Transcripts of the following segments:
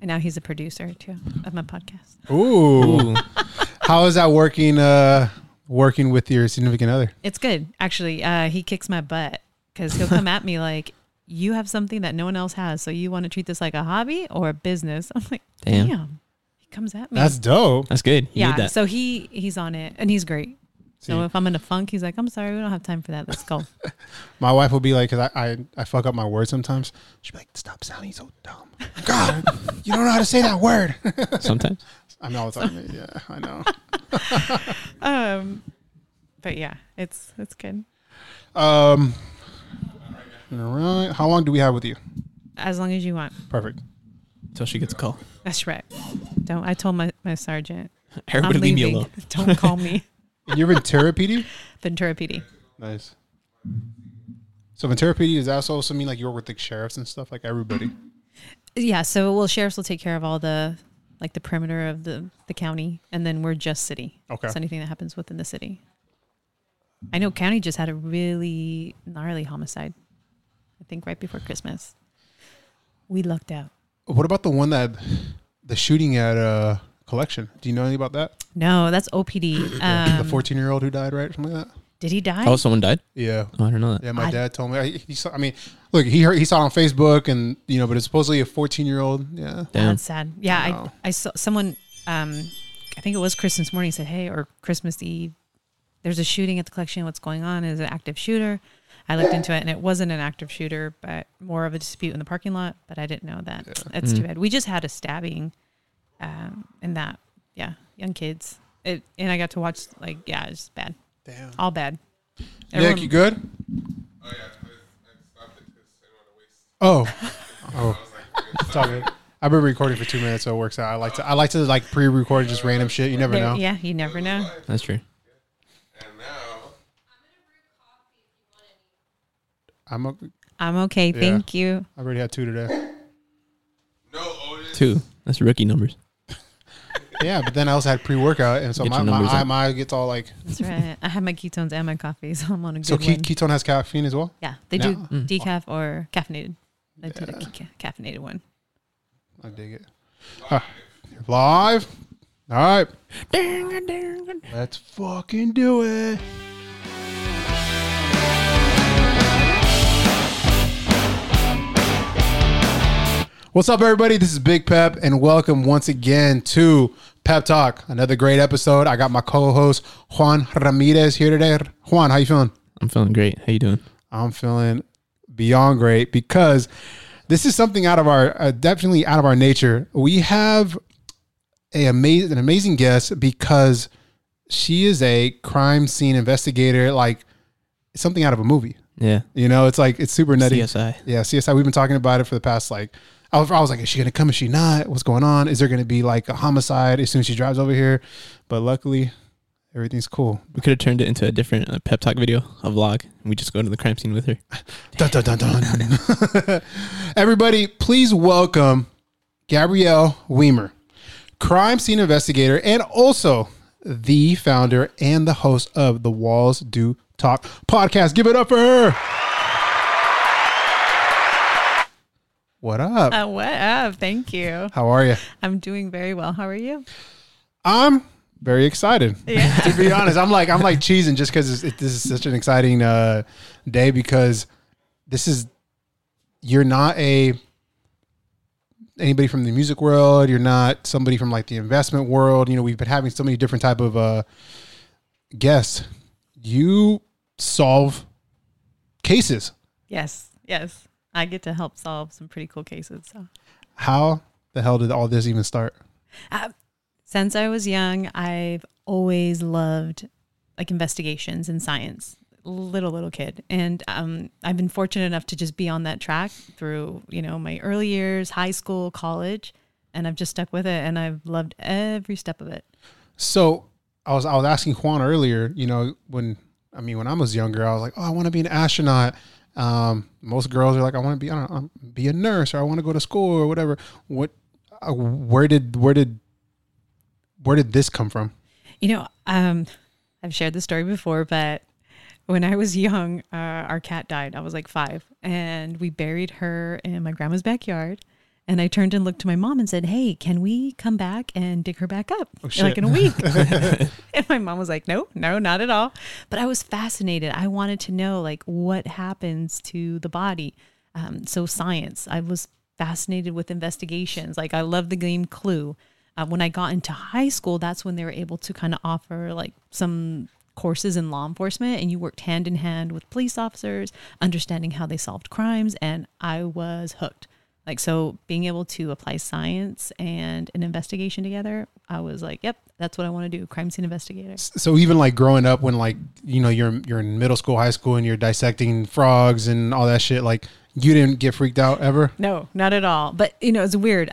And now he's a producer too of my podcast. Ooh. How is that working working with your significant other? It's good. Actually, he kicks my butt because he'll come at me like, you have something that no one else has, so you want to treat this like a hobby or a business. I'm like, damn. He comes at me. That's dope. That's good. You need that. So he's on it and he's great. So if I'm in a funk, he's like, I'm sorry, we don't have time for that. Let's go. My wife will be like, because I fuck up my words sometimes. She'll be like, stop sounding so dumb. God, you don't know how to say that word. Sometimes. I'm always like, yeah, I know. But yeah, it's good. All right. How long do we have with you? As long as you want. Perfect. Until she gets a call. That's right. Don't. I told my sergeant. Everybody leave me alone. Don't call me. You're Ventura PD? Ventura PD. Nice. So Ventura PD, does that also mean like you work with like sheriffs and stuff, like everybody? Yeah. So sheriffs will take care of all the like the perimeter of the county, and then we're just city. Okay. So anything that happens within the city. I know county just had a really gnarly homicide. I think right before Christmas. We lucked out. What about the one that the shooting at Collection? Do you know anything about that? No, that's OPD. The 14-year-old who died, right? Something like that. Did he die? Oh, someone died? Yeah. Oh, I don't know that. Yeah, my dad told me. He saw it on Facebook, and you know, but it's supposedly a 14-year-old. Yeah. Damn. That's sad. Yeah, wow. I saw someone. I think it was Christmas morning. Said, "Hey," or Christmas Eve. There's a shooting at the Collection. What's going on? Is it an active shooter? I looked into it, and it wasn't an active shooter, but more of a dispute in the parking lot. But I didn't know that. Yeah. It's too bad. We just had a stabbing. And that, yeah, young kids. And I got to watch, like, yeah, it's just bad. Damn. All bad. Nick, you good? Oh, yeah. I stopped it because I don't want to waste. Oh. It's all good. I've been recording for 2 minutes, so it works out. I like to like, pre-record just random shit. You never know. Yeah, you never know. That's true. And now. I'm going to brew coffee if you want any. I'm okay. Yeah. Thank you. I've already had 2 today. No, Otis. 2. That's rookie numbers. Yeah, but then I also had pre-workout, and so my eye gets all like... That's right. I have my ketones and my coffee, so I'm on a good one. So ketone has caffeine as well? Yeah, they do decaf or caffeinated. I did a caffeinated one. I dig it. Live? All right. Dang. Let's fucking do it. What's up, everybody? This is Big Pep, and welcome once again to Pep Talk. Another great episode. I got my co-host, Juan Ramirez, here today. Juan, how you feeling? I'm feeling great. How you doing? I'm feeling beyond great because this is something out of our, definitely out of our nature. We have an amazing guest because she is a crime scene investigator, like something out of a movie. Yeah. You know, it's like, it's super nutty. CSI. Yeah, CSI. We've been talking about it for the past, like, I was like, is she going to come? Is she not? What's going on? Is there going to be like a homicide as soon as she drives over here? But luckily, everything's cool. We could have turned it into a different Pep Talk video, a vlog, and we just go to the crime scene with her. Dun, dun, dun, dun. Everybody, please welcome Gabrielle Weimer, crime scene investigator, and also the founder and the host of The Walls Do Talk podcast. Give it up for her. What up? What up? Thank you. How are you? I'm doing very well. How are you? I'm very excited. Yeah. To be honest, I'm like cheesing just because this is such an exciting day because you're not anybody from the music world. You're not somebody from like the investment world. You know, we've been having so many different type of guests. You solve cases. Yes. Yes. I get to help solve some pretty cool cases. So. How the hell did all this even start? Since I was young, I've always loved like investigations and science, little kid. And I've been fortunate enough to just be on that track through, you know, my early years, high school, college, and I've just stuck with it and I've loved every step of it. So I was asking Juan earlier, you know, when I was younger, I was like, oh, I want to be an astronaut. Most girls are like, I want to be a nurse, or I want to go to school, or whatever. What, where did this come from? You know, I've shared this story before, but when I was young, our cat died. I was like 5, and we buried her in my grandma's backyard. And I turned and looked to my mom and said, hey, can we come back and dig her back up like in a week? And my mom was like, no, not at all. But I was fascinated. I wanted to know like what happens to the body. So science, I was fascinated with investigations. Like I love the game Clue. When I got into high school, that's when they were able to kind of offer like some courses in law enforcement, and you worked hand in hand with police officers, understanding how they solved crimes. And I was hooked. Like, so being able to apply science and an investigation together, I was like, yep, that's what I want to do. Crime scene investigator. So even like growing up when like, you know, you're in middle school, high school, and you're dissecting frogs and all that shit, like you didn't get freaked out ever? No, not at all. But you know, it's weird.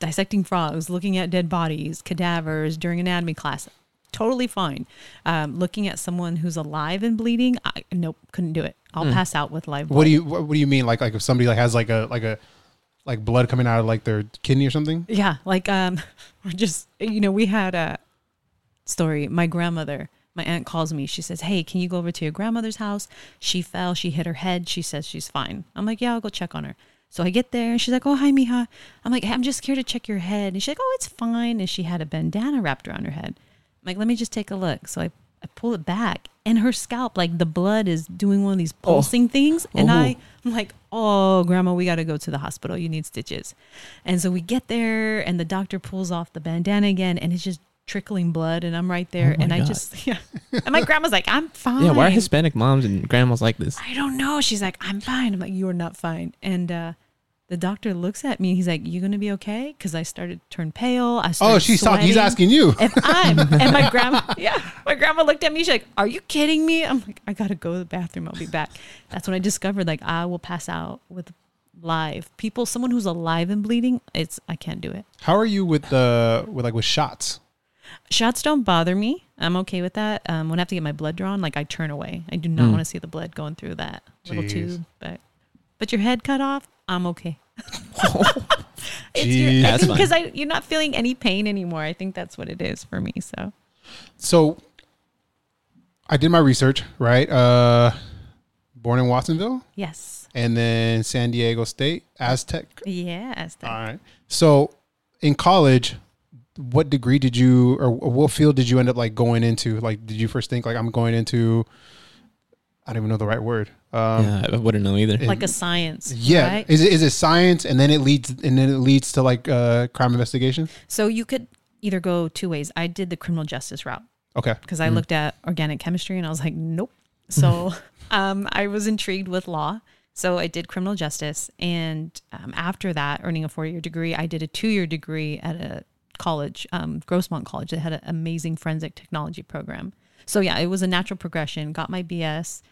Dissecting frogs, looking at dead bodies, cadavers during anatomy class. Totally fine. Looking at someone who's alive and bleeding. Nope. Couldn't do it. I'll pass out with live blood. What do you mean? Like if somebody like has like blood coming out of like their kidney or something? Yeah. Like, we're just, you know, we had a story. My grandmother, my aunt calls me. She says, hey, can you go over to your grandmother's house? She fell. She hit her head. She says she's fine. I'm like, yeah, I'll go check on her. So I get there and she's like, oh, hi, mija. I'm like, hey, I'm just here to check your head. And she's like, oh, it's fine. And she had a bandana wrapped around her head. I'm like, let me just take a look. So I pull it back and her scalp, like the blood is doing one of these pulsing things. And I'm like, oh, grandma, we got to go to the hospital. You need stitches. And so we get there and the doctor pulls off the bandana again and it's just trickling blood. And I'm right there. And my grandma's like, I'm fine. Yeah. Why are Hispanic moms and grandmas like this? I don't know. She's like, I'm fine. I'm like, you are not fine. And, the doctor looks at me. He's like, "You gonna be okay?" Because I started to turn pale. She's talking. He's asking you. And my grandma. Yeah, my grandma looked at me. She's like, "Are you kidding me?" I'm like, "I gotta go to the bathroom. I'll be back." That's when I discovered like I will pass out with live people. Someone who's alive and bleeding. I can't do it. How are you with shots? Shots don't bother me. I'm okay with that. When I have to get my blood drawn, like I turn away. I do not want to see the blood going through that little tube. But your head cut off. I'm okay. It's because you're not feeling any pain anymore. I think that's what it is for me. So I did my research, right? Born in Watsonville. Yes. And then San Diego State, Aztec. Yeah, Aztec. All right. So in college, what degree did you, or what field did you end up like going into? Like, did you first think like I'm going into, I don't even know the right word. I wouldn't know either. Like a science. Yeah. Right? Is it science and then it leads to like crime investigation? So you could either go two ways. I did the criminal justice route. Okay. Because I looked at organic chemistry and I was like, nope. So I was intrigued with law. So I did criminal justice. And after that, earning a 4-year degree, I did a 2-year degree at a college, Grossmont College. They had an amazing forensic technology program. So yeah, it was a natural progression. Got my BS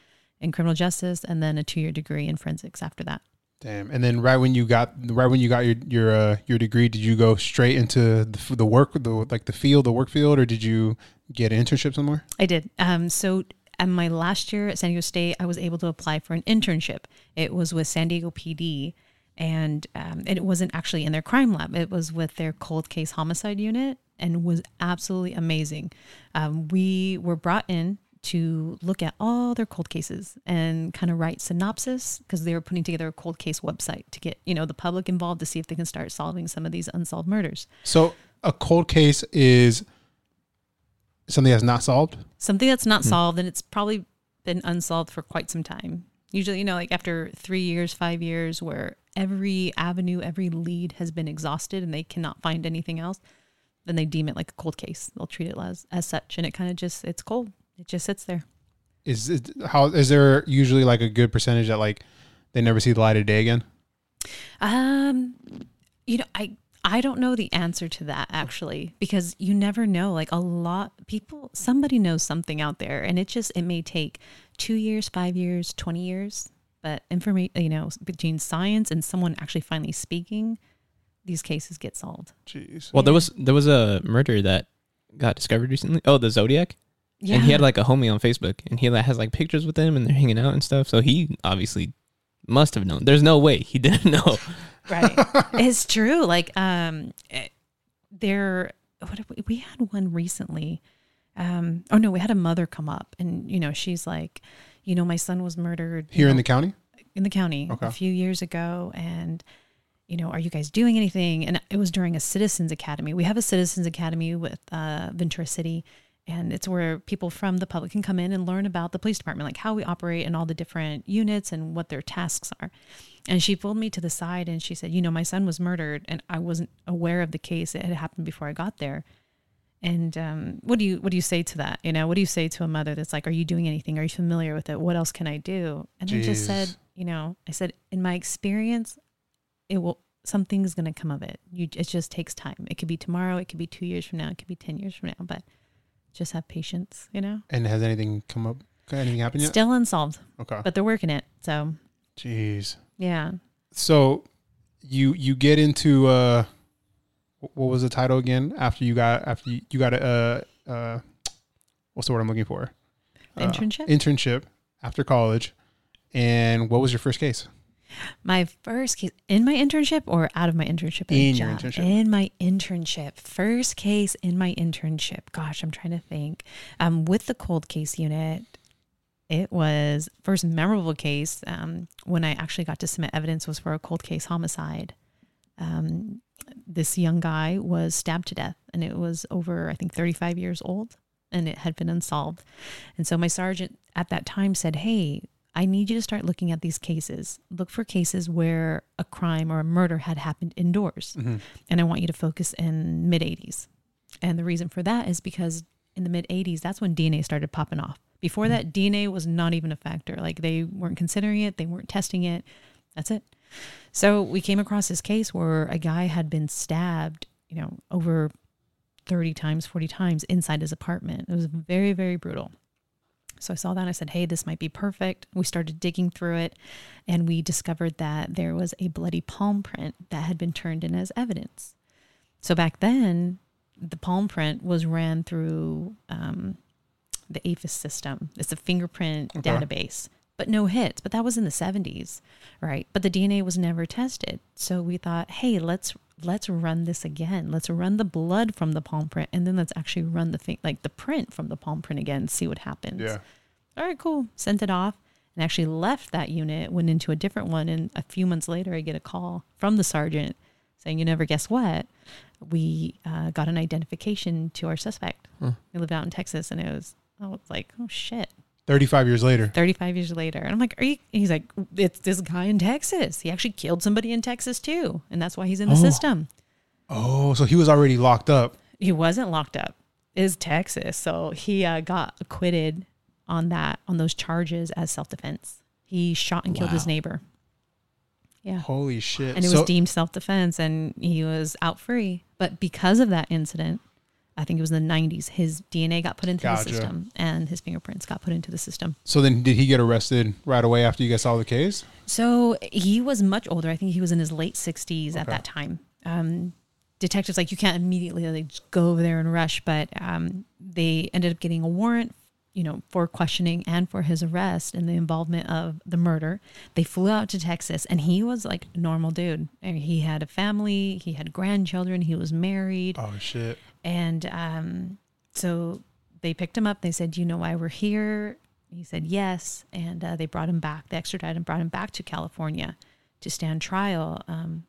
in criminal justice, and then a 2-year degree in forensics after that. Damn! And then right when you got your degree, did you go straight into the work, the work field, or did you get an internship somewhere? I did. So in my last year at San Diego State, I was able to apply for an internship. It was with San Diego PD, and it wasn't actually in their crime lab. It was with their cold case homicide unit, and was absolutely amazing. We were brought in to look at all their cold cases and kind of write synopsis because they were putting together a cold case website to get, you know, the public involved to see if they can start solving some of these unsolved murders. So a cold case is something that's not solved? Something that's not solved, and it's probably been unsolved for quite some time. Usually, you know, like after 3 years, 5 years, where every avenue, every lead has been exhausted and they cannot find anything else, then they deem it like a cold case. They'll treat it as such, and it kind of just, it's cold. It just sits there. Is there usually like a good percentage that like they never see the light of day again? You know, I don't know the answer to that actually, because you never know. Like a lot people, somebody knows something out there, and it may take 2 years, 5 years, 20 years, but information, you know, between science and someone actually finally speaking, these cases get solved. Jeez. Well, yeah. there was a murder that got discovered recently. Oh, the Zodiac. Yeah. And he had like a homie on Facebook, and he has like pictures with them, and they're hanging out and stuff. So he obviously must have known. There's no way he didn't know. Right. It's true. Like, we had one recently. We had a mother come up, and, you know, she's like, you know, my son was murdered. Here in the county? In the county. Okay. A few years ago. And you know, are you guys doing anything? And it was during a Citizens Academy. We have a Citizens Academy with Ventura City, and it's where people from the public can come in and learn about the police department, like how we operate and all the different units and what their tasks are. And she pulled me to the side and she said, you know, my son was murdered and I wasn't aware of the case. It had happened before I got there. And what do you say to that? You know, what do you say to a mother that's like, are you doing anything? Are you familiar with it? What else can I do? And Jeez. I just said, you know, I said, in my experience, something's going to come of it. It just takes time. It could be tomorrow. It could be 2 years from now. It could be 10 years from now, but just have patience, you know? And has anything come up? Anything happened yet? Still unsolved. Okay. But they're working it. So. Jeez. Yeah. So you get into, what was the title again? After you got a what's the word I'm looking for? Internship after college. And what was your first case? My first case in my internship or out of my internship? In my internship. First case in my internship. Gosh, I'm trying to think. With the cold case unit, it was first memorable case when I actually got to submit evidence was for a cold case homicide. This young guy was stabbed to death, and it was over, I think, 35 years old, and it had been unsolved. And so my sergeant at that time said, hey, I need you to start looking at these cases. Look for cases where a crime or a murder had happened indoors. Mm-hmm. And I want you to focus in mid-'80s. And the reason for that is because in the mid-'80s, that's when DNA started popping off. Before mm-hmm. that, DNA was not even a factor. Like, they weren't considering it. They weren't testing it. That's it. So we came across this case where a guy had been stabbed, you know, over 30 times, 40 times inside his apartment. It was very, very brutal. So I saw that and I said, hey, this might be perfect. We started digging through it, and we discovered that there was a bloody palm print that had been turned in as evidence. So back then, the palm print was ran through the AFIS system. It's a fingerprint okay. database, but no hits. But that was in the 70s, right? But the DNA was never tested. So we thought, hey, let's run this again. Let's run the blood from the palm print, and then let's actually run the print from the palm print again and see what happens. Yeah. All right, cool. Sent it off and actually left that unit, went into a different one. And a few months later, I get a call from the sergeant saying, you never guess what? We got an identification to our suspect. Huh. We lived out in Texas, and it's like, oh, shit. 35 years later. And I'm like, are you? And he's like, it's this guy in Texas. He actually killed somebody in Texas too. And that's why he's in the system. Oh, so he was already locked up. He wasn't locked up. It is Texas. So he got acquitted on those charges as self-defense. He shot and killed his neighbor. Yeah. Holy shit. And it was deemed self-defense, and he was out free. But because of that incident, I think it was in the 90s, his DNA got put into the system, and his fingerprints got put into the system. So then did he get arrested right away after you guys saw the case? So he was much older. I think he was in his late 60s at that time. Detectives, like, you can't immediately go over there and rush, but they ended up getting a warrant, you know, for questioning and for his arrest and the involvement of the murder. They flew out to Texas, and he was like a normal dude. I mean, he had a family. He had grandchildren. He was married. Oh, shit. And so they picked him up. They said, do you know why we're here? He said, yes. And they brought him back. They extradited and brought him back to California to stand trial.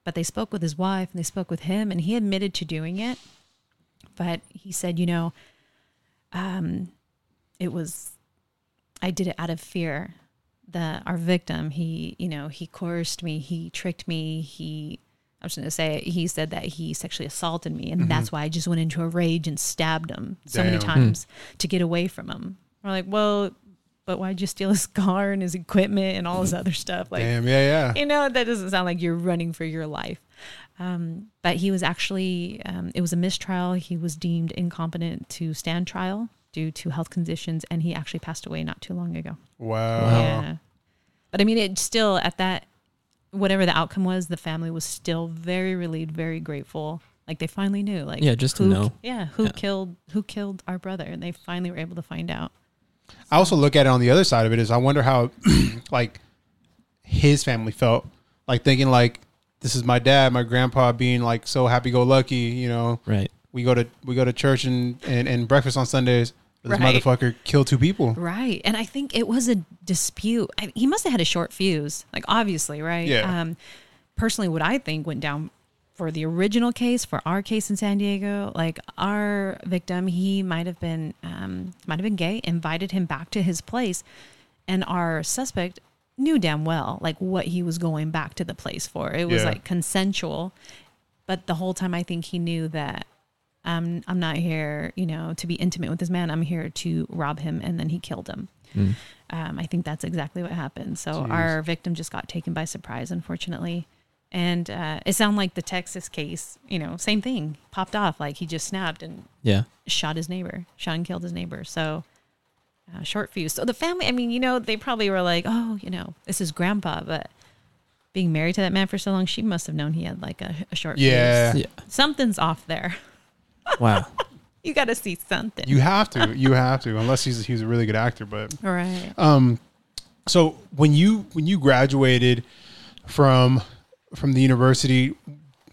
But they spoke with his wife, and they spoke with him, and he admitted to doing it. But he said, you know, I did it out of fear. Our victim, he coerced me. He tricked me. He said that he sexually assaulted me, and mm-hmm. that's why I just went into a rage and stabbed him so many times to get away from him. We're like, well, but why'd you steal his car and his equipment and all his other stuff? Like, damn, yeah, yeah. You know, that doesn't sound like you're running for your life. But he was actually, it was a mistrial. He was deemed incompetent to stand trial due to health conditions, and he actually passed away not too long ago. Wow. Yeah. But I mean, it still, at that, whatever the outcome was, the family was still very relieved, very grateful. Like, they finally knew. Like, yeah, just to know. Yeah, who killed our brother, and they finally were able to find out. So. I also look at it on the other side of it is I wonder how, like, his family felt. Like, thinking, like, this is my dad, my grandpa being, like, so happy-go-lucky, you know. Right. We go to church and breakfast on Sundays. This motherfucker killed two people. Right. And I think it was a dispute. He must have had a short fuse, like, obviously, right? Yeah. personally what I think went down for the original case, for our case in San Diego. Like, our victim, he might have been gay, invited him back to his place, and our suspect knew damn well like what he was going back to the place for. It was like consensual, but the whole time I think he knew that I'm not here, you know, to be intimate with this man. I'm here to rob him, and then he killed him. Mm. I think that's exactly what happened. So our victim just got taken by surprise, unfortunately. And it sounded like the Texas case, you know, same thing, popped off. Like, he just snapped and shot and killed his neighbor. So short fuse. So the family, I mean, you know, they probably were like, oh, you know, this is grandpa, but being married to that man for so long, she must have known he had like a short fuse. Yeah. Something's off there. Wow. You got to see something. You have to, unless he's a really good actor, but. All right. So when you graduated from the university,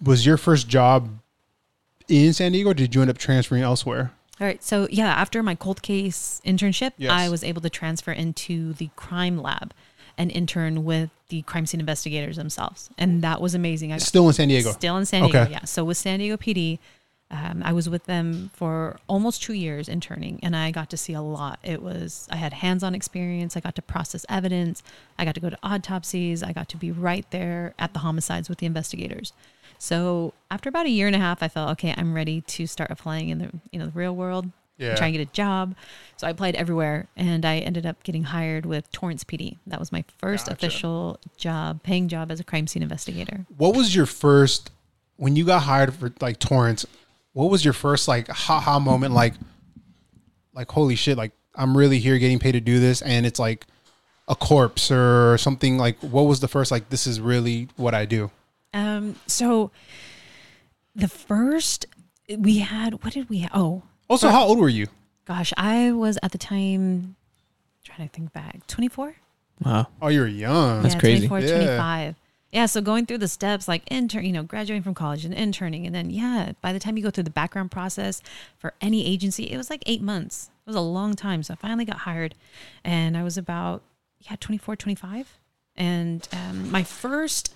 was your first job in San Diego, or did you end up transferring elsewhere? All right. So yeah, after my cold case internship, I was able to transfer into the crime lab and intern with the crime scene investigators themselves. And that was amazing. Still in San Diego? Still in San Diego, okay. Yeah. So with San Diego PD, I was with them for almost 2 years interning, and I got to see a lot. I had hands-on experience. I got to process evidence. I got to go to autopsies. I got to be right there at the homicides with the investigators. So after about a year and a half, I felt, okay, I'm ready to start applying in the real world. Yeah. Try and get a job. So I applied everywhere, and I ended up getting hired with Torrance PD. That was my first official job, paying job as a crime scene investigator. What was your first, when you got hired for like Torrance? What was your first like ha-ha moment? Like, holy shit, like, I'm really here getting paid to do this, and it's like a corpse or something. Like, what was the first, like, this is really what I do? So the first we had, what did we have? Oh. Also, how old were you? Gosh, I was at the time, trying to think back, 24? Wow. Oh, you were young. That's crazy. 24, 25. Yeah, so going through the steps, like graduating from college and interning, and then by the time you go through the background process for any agency, it was like 8 months. It was a long time. So I finally got hired, and I was about 24, 25, and my first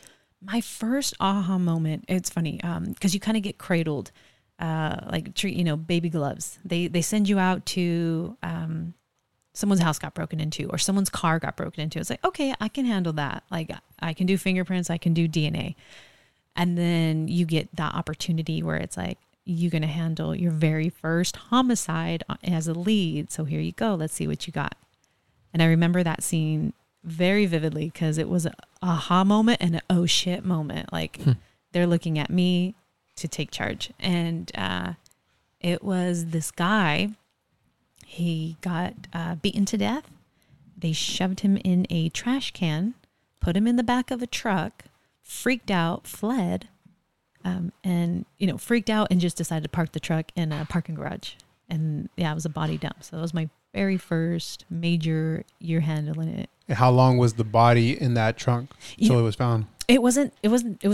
aha moment. It's funny because you kind of get cradled, like treat baby gloves. They send you out to someone's house got broken into, or someone's car got broken into. It's like, okay, I can handle that. Like, I can do fingerprints, I can do DNA. And then you get that opportunity where it's like, you're going to handle your very first homicide as a lead. So here you go. Let's see what you got. And I remember that scene very vividly because it was an aha moment and an oh shit moment. Like, they're looking at me to take charge. And it was this guy. He got beaten to death. They shoved him in a trash can, put him in the back of a truck, freaked out, fled, and just decided to park the truck in a parking garage. And it was a body dump. So that was my very first major year handling it. And how long was the body in that trunk until it was found? It was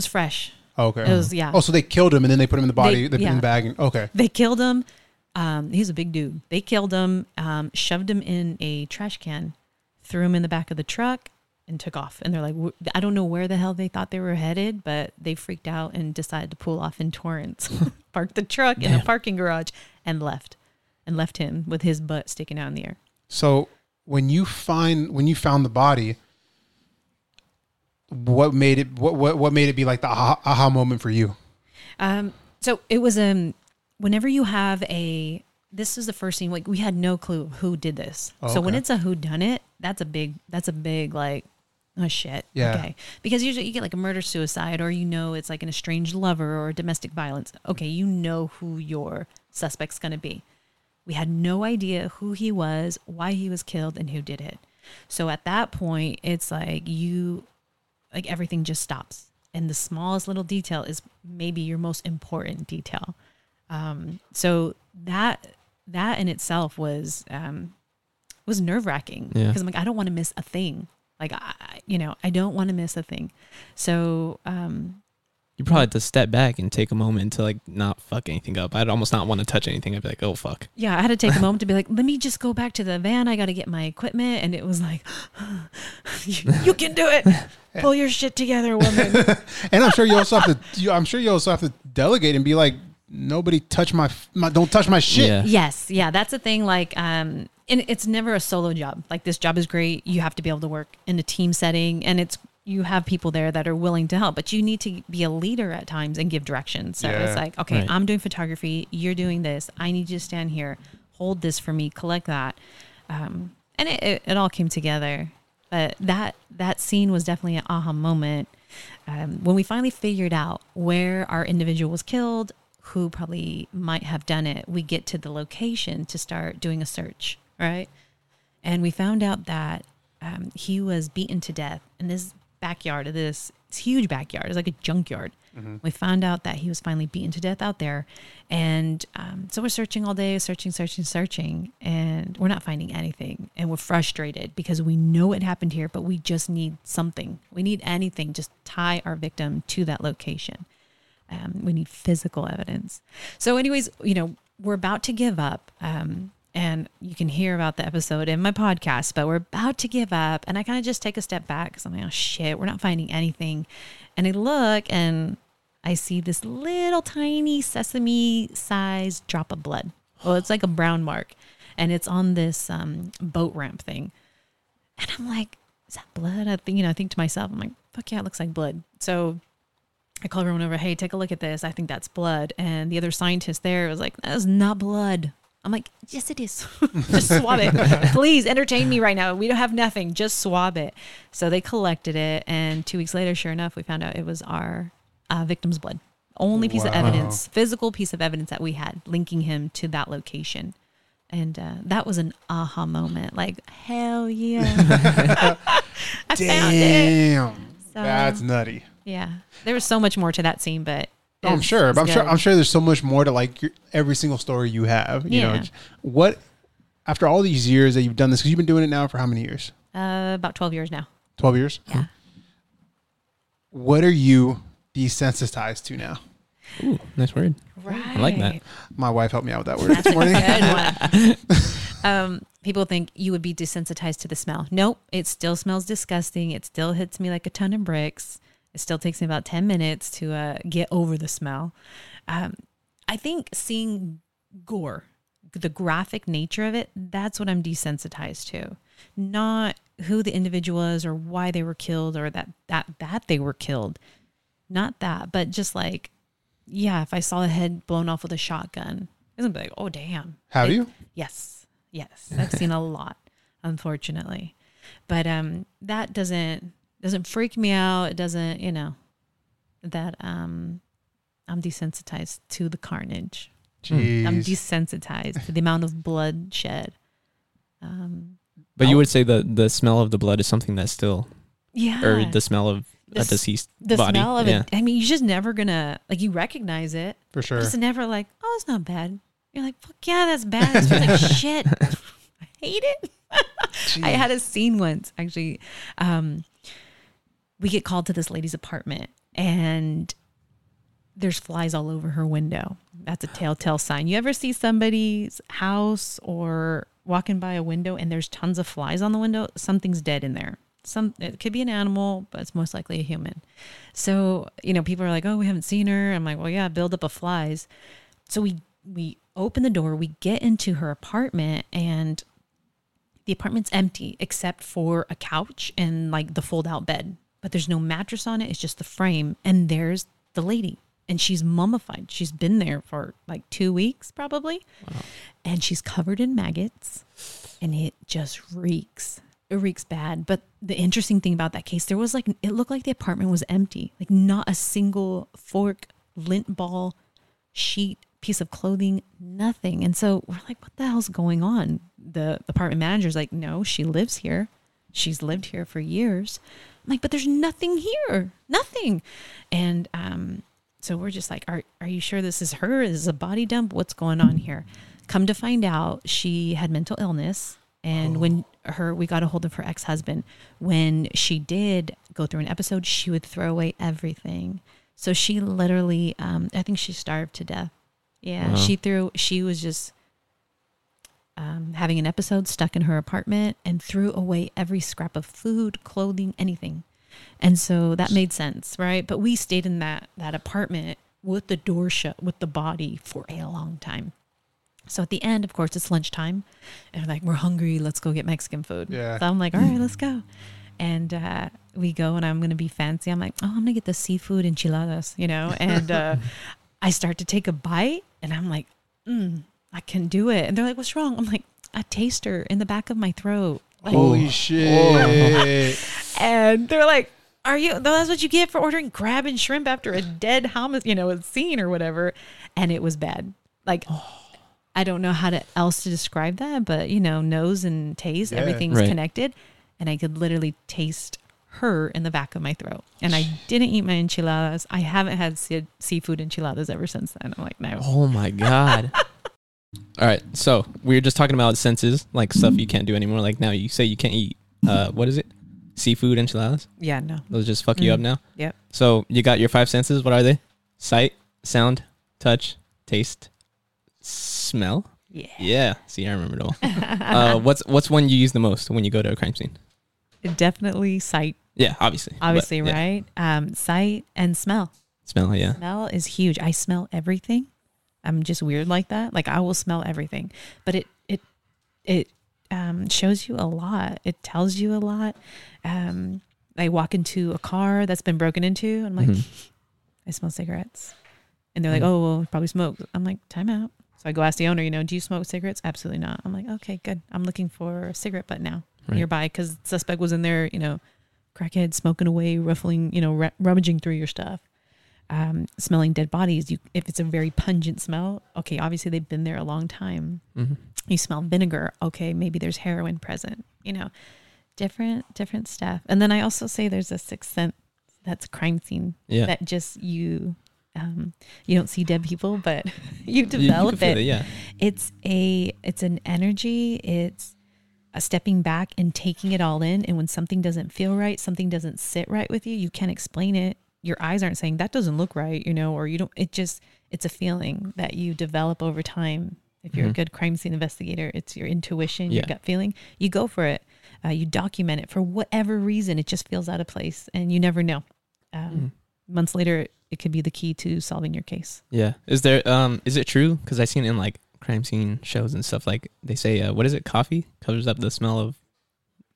fresh. Oh, okay. It was, Oh, so they killed him and then they put him in the body, they put him in the bag. Okay. They killed him. He's a big dude. They killed him, shoved him in a trash can, threw him in the back of the truck, and took off. And they're like, I don't know where the hell they thought they were headed, but they freaked out and decided to pull off in Torrance, parked the truck in a parking garage, and left him with his butt sticking out in the air. So when you found the body, what made it be like the aha moment for you? So it was, whenever you have this is the first thing, like, we had no clue who did this. Oh, so when it's a whodunit, that's a big, like, oh shit. Yeah. Okay. Because usually you get like a murder suicide, or, it's like an estranged lover or domestic violence. Okay. You know who your suspect's going to be. We had no idea who he was, why he was killed, and who did it. So at that point, it's like everything just stops. And the smallest little detail is maybe your most important detail. So that in itself was nerve wracking because I'm like, I don't want to miss a thing. Like, I don't want to miss a thing. So, you probably have to step back and take a moment to like not fuck anything up. I'd almost not want to touch anything. I'd be like, oh, fuck. Yeah, I had to take a moment to be like, let me just go back to the van. I got to get my equipment. And it was like, you can do it. Pull your shit together, woman. And I'm sure you also have to, delegate and be like, nobody touch my don't touch my shit. Yeah. Yes. Yeah. That's the thing. Like, and it's never a solo job. Like, this job is great. You have to be able to work in a team setting, and you have people there that are willing to help, but you need to be a leader at times and give direction. So it's like, okay, right. I'm doing photography. You're doing this. I need you to stand here, hold this for me, collect that. And it all came together. But that scene was definitely an aha moment. When we finally figured out where our individual was killed, who probably might have done it, we get to the location to start doing a search. Right. And we found out that, he was beaten to death in this backyard of this huge backyard. It's like a junkyard. Mm-hmm. We found out that he was finally beaten to death out there. And so we're searching all day, searching. And we're not finding anything. And we're frustrated because we know it happened here, but we just need something. We need anything. Just tie our victim to that location. We need physical evidence. So anyways, we're about to give up. And you can hear about the episode in my podcast, but we're about to give up. And I kind of just take a step back because I'm like, oh shit, we're not finding anything. And I look and I see this little tiny sesame sized drop of blood. Well, it's like a brown mark, and it's on this boat ramp thing. And I'm like, is that blood? I think to myself, I'm like, fuck yeah, it looks like blood. So I call everyone over, hey, take a look at this. I think that's blood. And the other scientist there was like, that is not blood. I'm like, yes, it is. Just swab it. Please entertain me right now. We don't have nothing. Just swab it. So they collected it. And 2 weeks later, sure enough, we found out it was our victim's blood. Only piece of evidence, physical piece of evidence that we had linking him to that location. And that was an aha moment. Like, hell yeah. I found it. Damn. So, that's nutty. Yeah. There was so much more to that scene, but. I'm sure there's so much more to like every single story you have. You know, what after all these years that you've done this, because you've been doing it now for how many years? About 12 years now. 12 years? Yeah. What are you desensitized to now? Ooh, nice word. Right. I like that. My wife helped me out with that word this morning. That's a good one. People think you would be desensitized to the smell. Nope. It still smells disgusting. It still hits me like a ton of bricks. It still takes me about 10 minutes to get over the smell. I think seeing gore, the graphic nature of it, that's what I'm desensitized to. Not who the individual is or why they were killed or that they were killed. Not that, but just like, yeah, if I saw a head blown off with a shotgun, I would be like, oh, damn. Have you? Yes. Yes. I've seen a lot, unfortunately. But that doesn't freak me out. It doesn't, I'm desensitized to the carnage. Jeez. I'm desensitized to the amount of bloodshed. But you would say the smell of the blood is something that's still, or the smell of a deceased body. The smell of it. I mean, you're just never gonna, like, you recognize it. For sure. It's never like, oh, it's not bad. You're like, fuck yeah, that's bad. It's like, shit, I hate it. I had a scene once, actually. We get called to this lady's apartment, and there's flies all over her window. That's a telltale sign. You ever see somebody's house or walking by a window and there's tons of flies on the window? Something's dead in there. It could be an animal, but it's most likely a human. So, people are like, oh, we haven't seen her. I'm like, well, yeah, build up of flies. So we open the door, we get into her apartment, and the apartment's empty except for a couch and like the fold out bed. But there's no mattress on it. It's just the frame. And there's the lady. And she's mummified. She's been there for like 2 weeks probably. Wow. And she's covered in maggots. And it just reeks. It reeks bad. But the interesting thing about that case, there was like, it looked like the apartment was empty. Like not a single fork, lint ball, sheet, piece of clothing, nothing. And so we're like, what the hell's going on? The apartment manager's like, no, she lives here. She's lived here for years. I'm like, but there's nothing here. Nothing. And so we're just like, are you sure this is her? Is this a body dump? What's going on here? Come to find out, she had mental illness. And we got a hold of her ex-husband. When she did go through an episode, she would throw away everything. So she literally, I think she starved to death. Yeah, wow. She was just having an episode, stuck in her apartment, and threw away every scrap of food, clothing, anything. And so that made sense, right? But we stayed in that apartment with the door shut, with the body for a long time. So at the end, of course, it's lunchtime. And I'm like, we're hungry. Let's go get Mexican food. Yeah. So I'm like, all right, let's go. And we go, and I'm going to be fancy. I'm like, oh, I'm going to get the seafood enchiladas, you know. And I start to take a bite, and I'm like, I can do it. And they're like, what's wrong? I'm like, a taster in the back of my throat. Like, holy shit. And they're like, are you, that's what you get for ordering crab and shrimp after a dead hummus, you know, a scene or whatever. And it was bad. Like, I don't know how else to describe that, but you know, nose and taste, everything's connected. And I could literally taste her in the back of my throat. And I didn't eat my enchiladas. I haven't had seafood enchiladas ever since then. I'm like, no. Oh my God. All right. So we were just talking about senses, like stuff you can't do anymore. Like now you say you can't eat, what is it? Seafood enchiladas? Yeah, no. Those just fuck you up now? Yep. So you got your five senses. What are they? Sight, sound, touch, taste, smell? Yeah. Yeah. See, I remember it all. What's one you use the most when you go to a crime scene? Definitely sight. Yeah, obviously. Obviously, but, right? Yeah. Sight and smell. Smell, yeah. Smell is huge. I smell everything. I'm just weird like that. Like I will smell everything, but it shows you a lot. It tells you a lot. I walk into a car that's been broken into. And I'm like, I smell cigarettes. And they're like, oh, well, probably smoke. I'm like, time out. So I go ask the owner, you know, do you smoke cigarettes? Absolutely not. I'm like, okay, good. I'm looking for a cigarette butt now nearby because suspect was in there, you know, crackhead smoking away, ruffling, you know, rummaging through your stuff. Smelling dead bodies. If it's a very pungent smell, okay, obviously they've been there a long time. You smell vinegar. Okay, maybe there's heroin present, you know, different stuff. And then I also say there's a sixth sense that's a crime scene that just you don't see dead people, but you develop you it. It's an energy. It's a stepping back and taking it all in. And when something doesn't feel right, something doesn't sit right with you, you can't explain it. Your eyes aren't saying that doesn't look right, you know, or you don't, it's a feeling that you develop over time. If you're a good crime scene investigator, it's your intuition, your gut feeling, you go for it. You document it for whatever reason. It just feels out of place and you never know. Months later, it could be the key to solving your case. Yeah. Is there, is it true? Cause I've seen it in like crime scene shows and stuff, like they say, what is it? Coffee covers up the smell of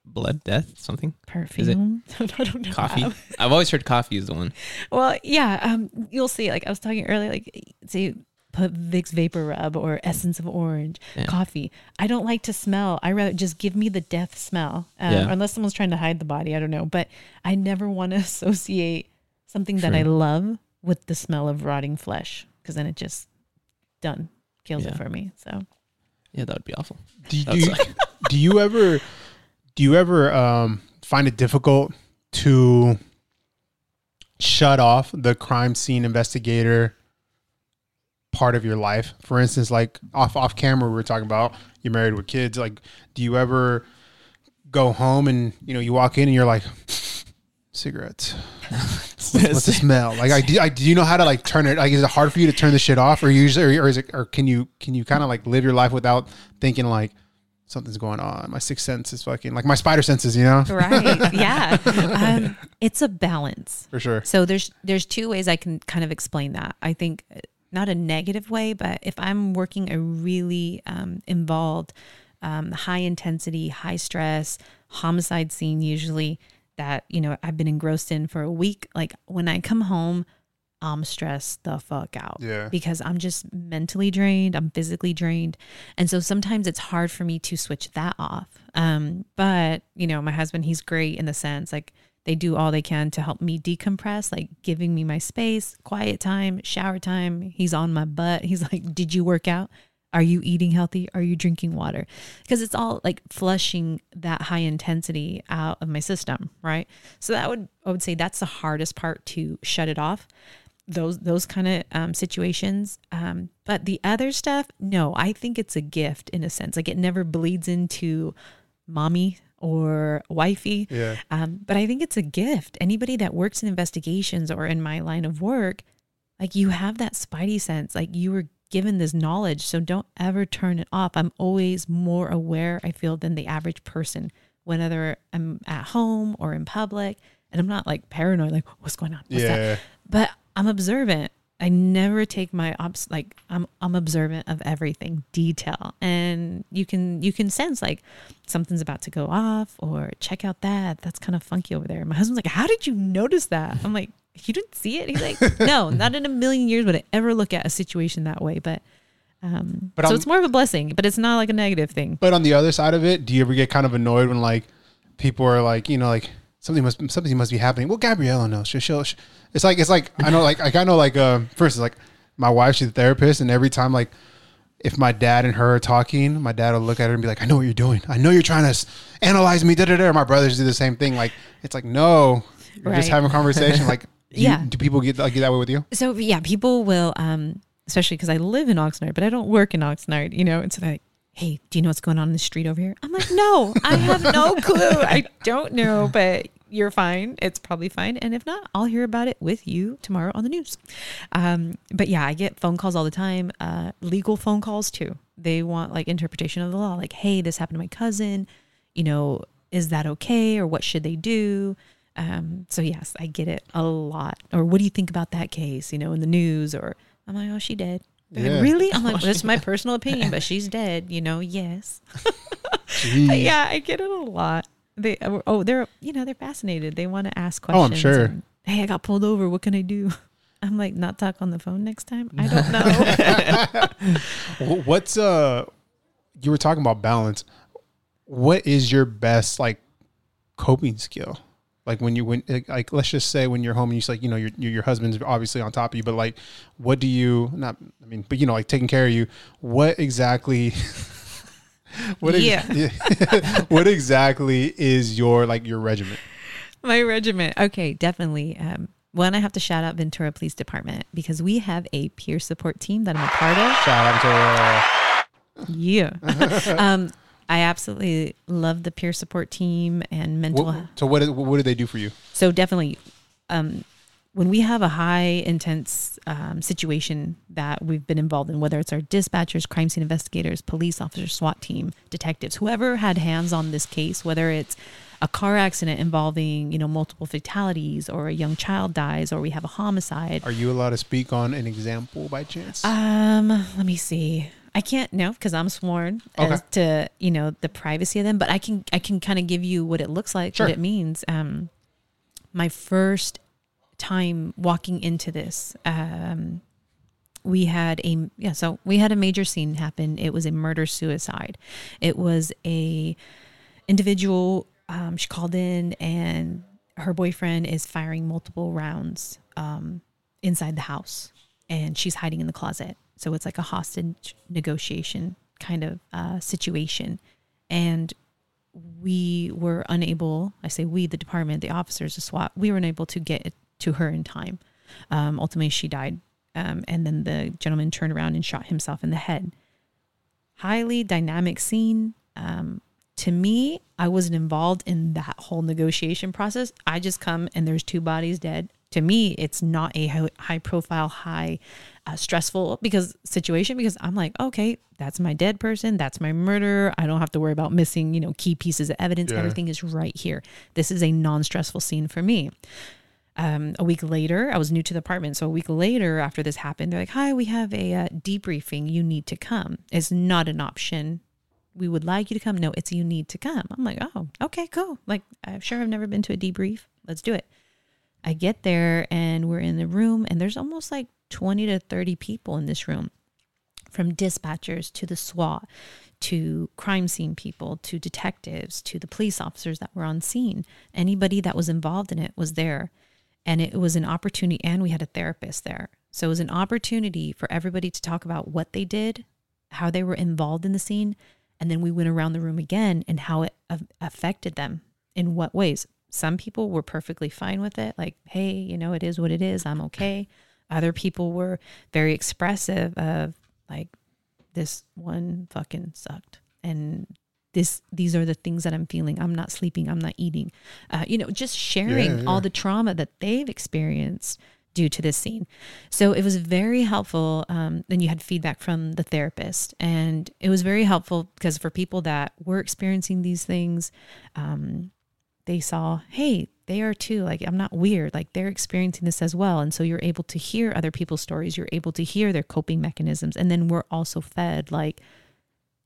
blood, death, something. Perfume. I don't know. Coffee. I've always heard coffee is the one. Well, yeah. You'll see. Like I was talking earlier, like say put Vicks Vapor Rub or Essence of Orange, coffee. I don't like to smell. I rather just give me the death smell, unless someone's trying to hide the body. I don't know, but I never want to associate something that I love with the smell of rotting flesh, because then it just kills it for me. So. Yeah, that would be awful. Do you ever find it difficult to shut off the crime scene investigator part of your life? For instance, like off camera, we were talking about you're married with kids. Like, do you ever go home and, you know, you walk in and you're like, cigarettes, what's the smell? Like, do you know how to like turn it? Like, is it hard for you to turn the shit off, or usually, or is it, or can you kind of like live your life without thinking like, something's going on. My sixth sense is fucking like my spider senses, you know? Right. Yeah. It's a balance. For sure. So there's two ways I can kind of explain that. I think not a negative way, but if I'm working a really involved, high intensity, high stress homicide scene, usually that, you know, I've been engrossed in for a week. Like when I come home, I'm stressed the fuck out because I'm just mentally drained. I'm physically drained. And so sometimes it's hard for me to switch that off. But you know, my husband, he's great in the sense like they do all they can to help me decompress, like giving me my space, quiet time, shower time. He's on my butt. He's like, did you work out? Are you eating healthy? Are you drinking water? Because it's all like flushing that high intensity out of my system. Right. So I would say that's the hardest part, to shut it off. Those kind of situations. But the other stuff, no, I think it's a gift in a sense. Like it never bleeds into mommy or wifey. Yeah. But I think it's a gift. Anybody that works in investigations or in my line of work, like you have that spidey sense, like you were given this knowledge. So don't ever turn it off. I'm always more aware, I feel, than the average person, whether I'm at home or in public. And I'm not like paranoid, like what's going on? What's that? But I'm observant. I never take my I'm observant of everything, detail. And you can sense like something's about to go off, or check out that's kind of funky over there. My husband's like, how did you notice that? I'm like, you didn't see it? He's like, no, not in a million years would I ever look at a situation that way. But so it's more of a blessing, but it's not like a negative thing. But on the other side of it, do you ever get kind of annoyed when like people are like, you know, like, Something must be happening. Well, Gabrielle knows. She'll It's like I know first it's like my wife, she's a therapist, and every time like if my dad and her are talking, my dad will look at her and be like, I know what you're doing. I know you're trying to analyze me. My brothers do the same thing. Like it's like, no, you're just having a conversation. Like do people get that way with you? So yeah, people will, especially because I live in Oxnard, but I don't work in Oxnard, you know, and so they're like, hey, do you know what's going on in the street over here? I'm like, no, I have no clue. I don't know, but you're fine. It's probably fine. And if not, I'll hear about it with you tomorrow on the news. But yeah, I get phone calls all the time. Legal phone calls too. They want like interpretation of the law. Like, hey, this happened to my cousin. You know, is that okay? Or what should they do? So yes, I get it a lot. Or what do you think about that case? You know, in the news, or I'm like, oh, she dead. Yeah. Really? I'm like, well, this is my personal opinion, but she's dead, you know? Yes. Yeah, I get it a lot. They're fascinated. They want to ask questions. Oh, I'm sure. And, hey, I got pulled over. What can I do? I'm like, not talk on the phone next time. I don't know. What's you were talking about balance. What is your best like coping skill? Like when let's just say when you're home and you like, you know, your husband's obviously on top of you, but like, what do you like taking care of you, what exactly is your regimen? My regimen. Okay. Definitely. One, I have to shout out Ventura Police Department because we have a peer support team that I'm a part of. I absolutely love the peer support team and mental health. So what do they do for you? So definitely, when we have a high intense situation that we've been involved in, whether it's our dispatchers, crime scene investigators, police officers, SWAT team, detectives, whoever had hands on this case, whether it's a car accident involving, you know, multiple fatalities, or a young child dies, or we have a homicide. Are you allowed to speak on an example by chance? Let me see. I can't know because I'm sworn as to, you know, the privacy of them, but I can kind of give you what it looks like, what it means. My first time walking into this, we had a major scene happen. It was a murder suicide. It was a individual. She called in and her boyfriend is firing multiple rounds, inside the house, and she's hiding in the closet. So it's like a hostage negotiation kind of situation. And we were unable, I say we, the department, the officers, the SWAT, we were unable to get it to her in time. Ultimately, she died. And then the gentleman turned around and shot himself in the head. Highly dynamic scene. To me, I wasn't involved in that whole negotiation process. I just come and there's two bodies dead. To me, it's not a high-profile, stressful situation because I'm like, okay, that's my dead person. That's my murderer. I don't have to worry about missing, you know, key pieces of evidence. Yeah. Everything is right here. This is a non-stressful scene for me. A week later, I was new to the department. So a week later after this happened, they're like, hi, we have a debriefing. You need to come. It's not an option. We would like you to come. No, it's you need to come. I'm like, oh, okay, cool. Like, I'm sure I've never been to a debrief. Let's do it. I get there and we're in the room and there's almost like 20 to 30 people in this room, from dispatchers to the SWAT, to crime scene people, to detectives, to the police officers that were on scene. Anybody that was involved in it was there, and it was an opportunity. And we had a therapist there. So it was an opportunity for everybody to talk about what they did, how they were involved in the scene. And then we went around the room again and how it affected them in what ways. Some people were perfectly fine with it. Like, hey, you know, it is what it is. I'm okay. Other people were very expressive of like, this one fucking sucked. And these are the things that I'm feeling. I'm not sleeping. I'm not eating. Just sharing all the trauma that they've experienced due to this scene. So it was very helpful. And you had feedback from the therapist, and it was very helpful because for people that were experiencing these things, they saw, hey, they are too. Like, I'm not weird. Like, they're experiencing this as well. And so you're able to hear other people's stories. You're able to hear their coping mechanisms. And then we're also fed, like,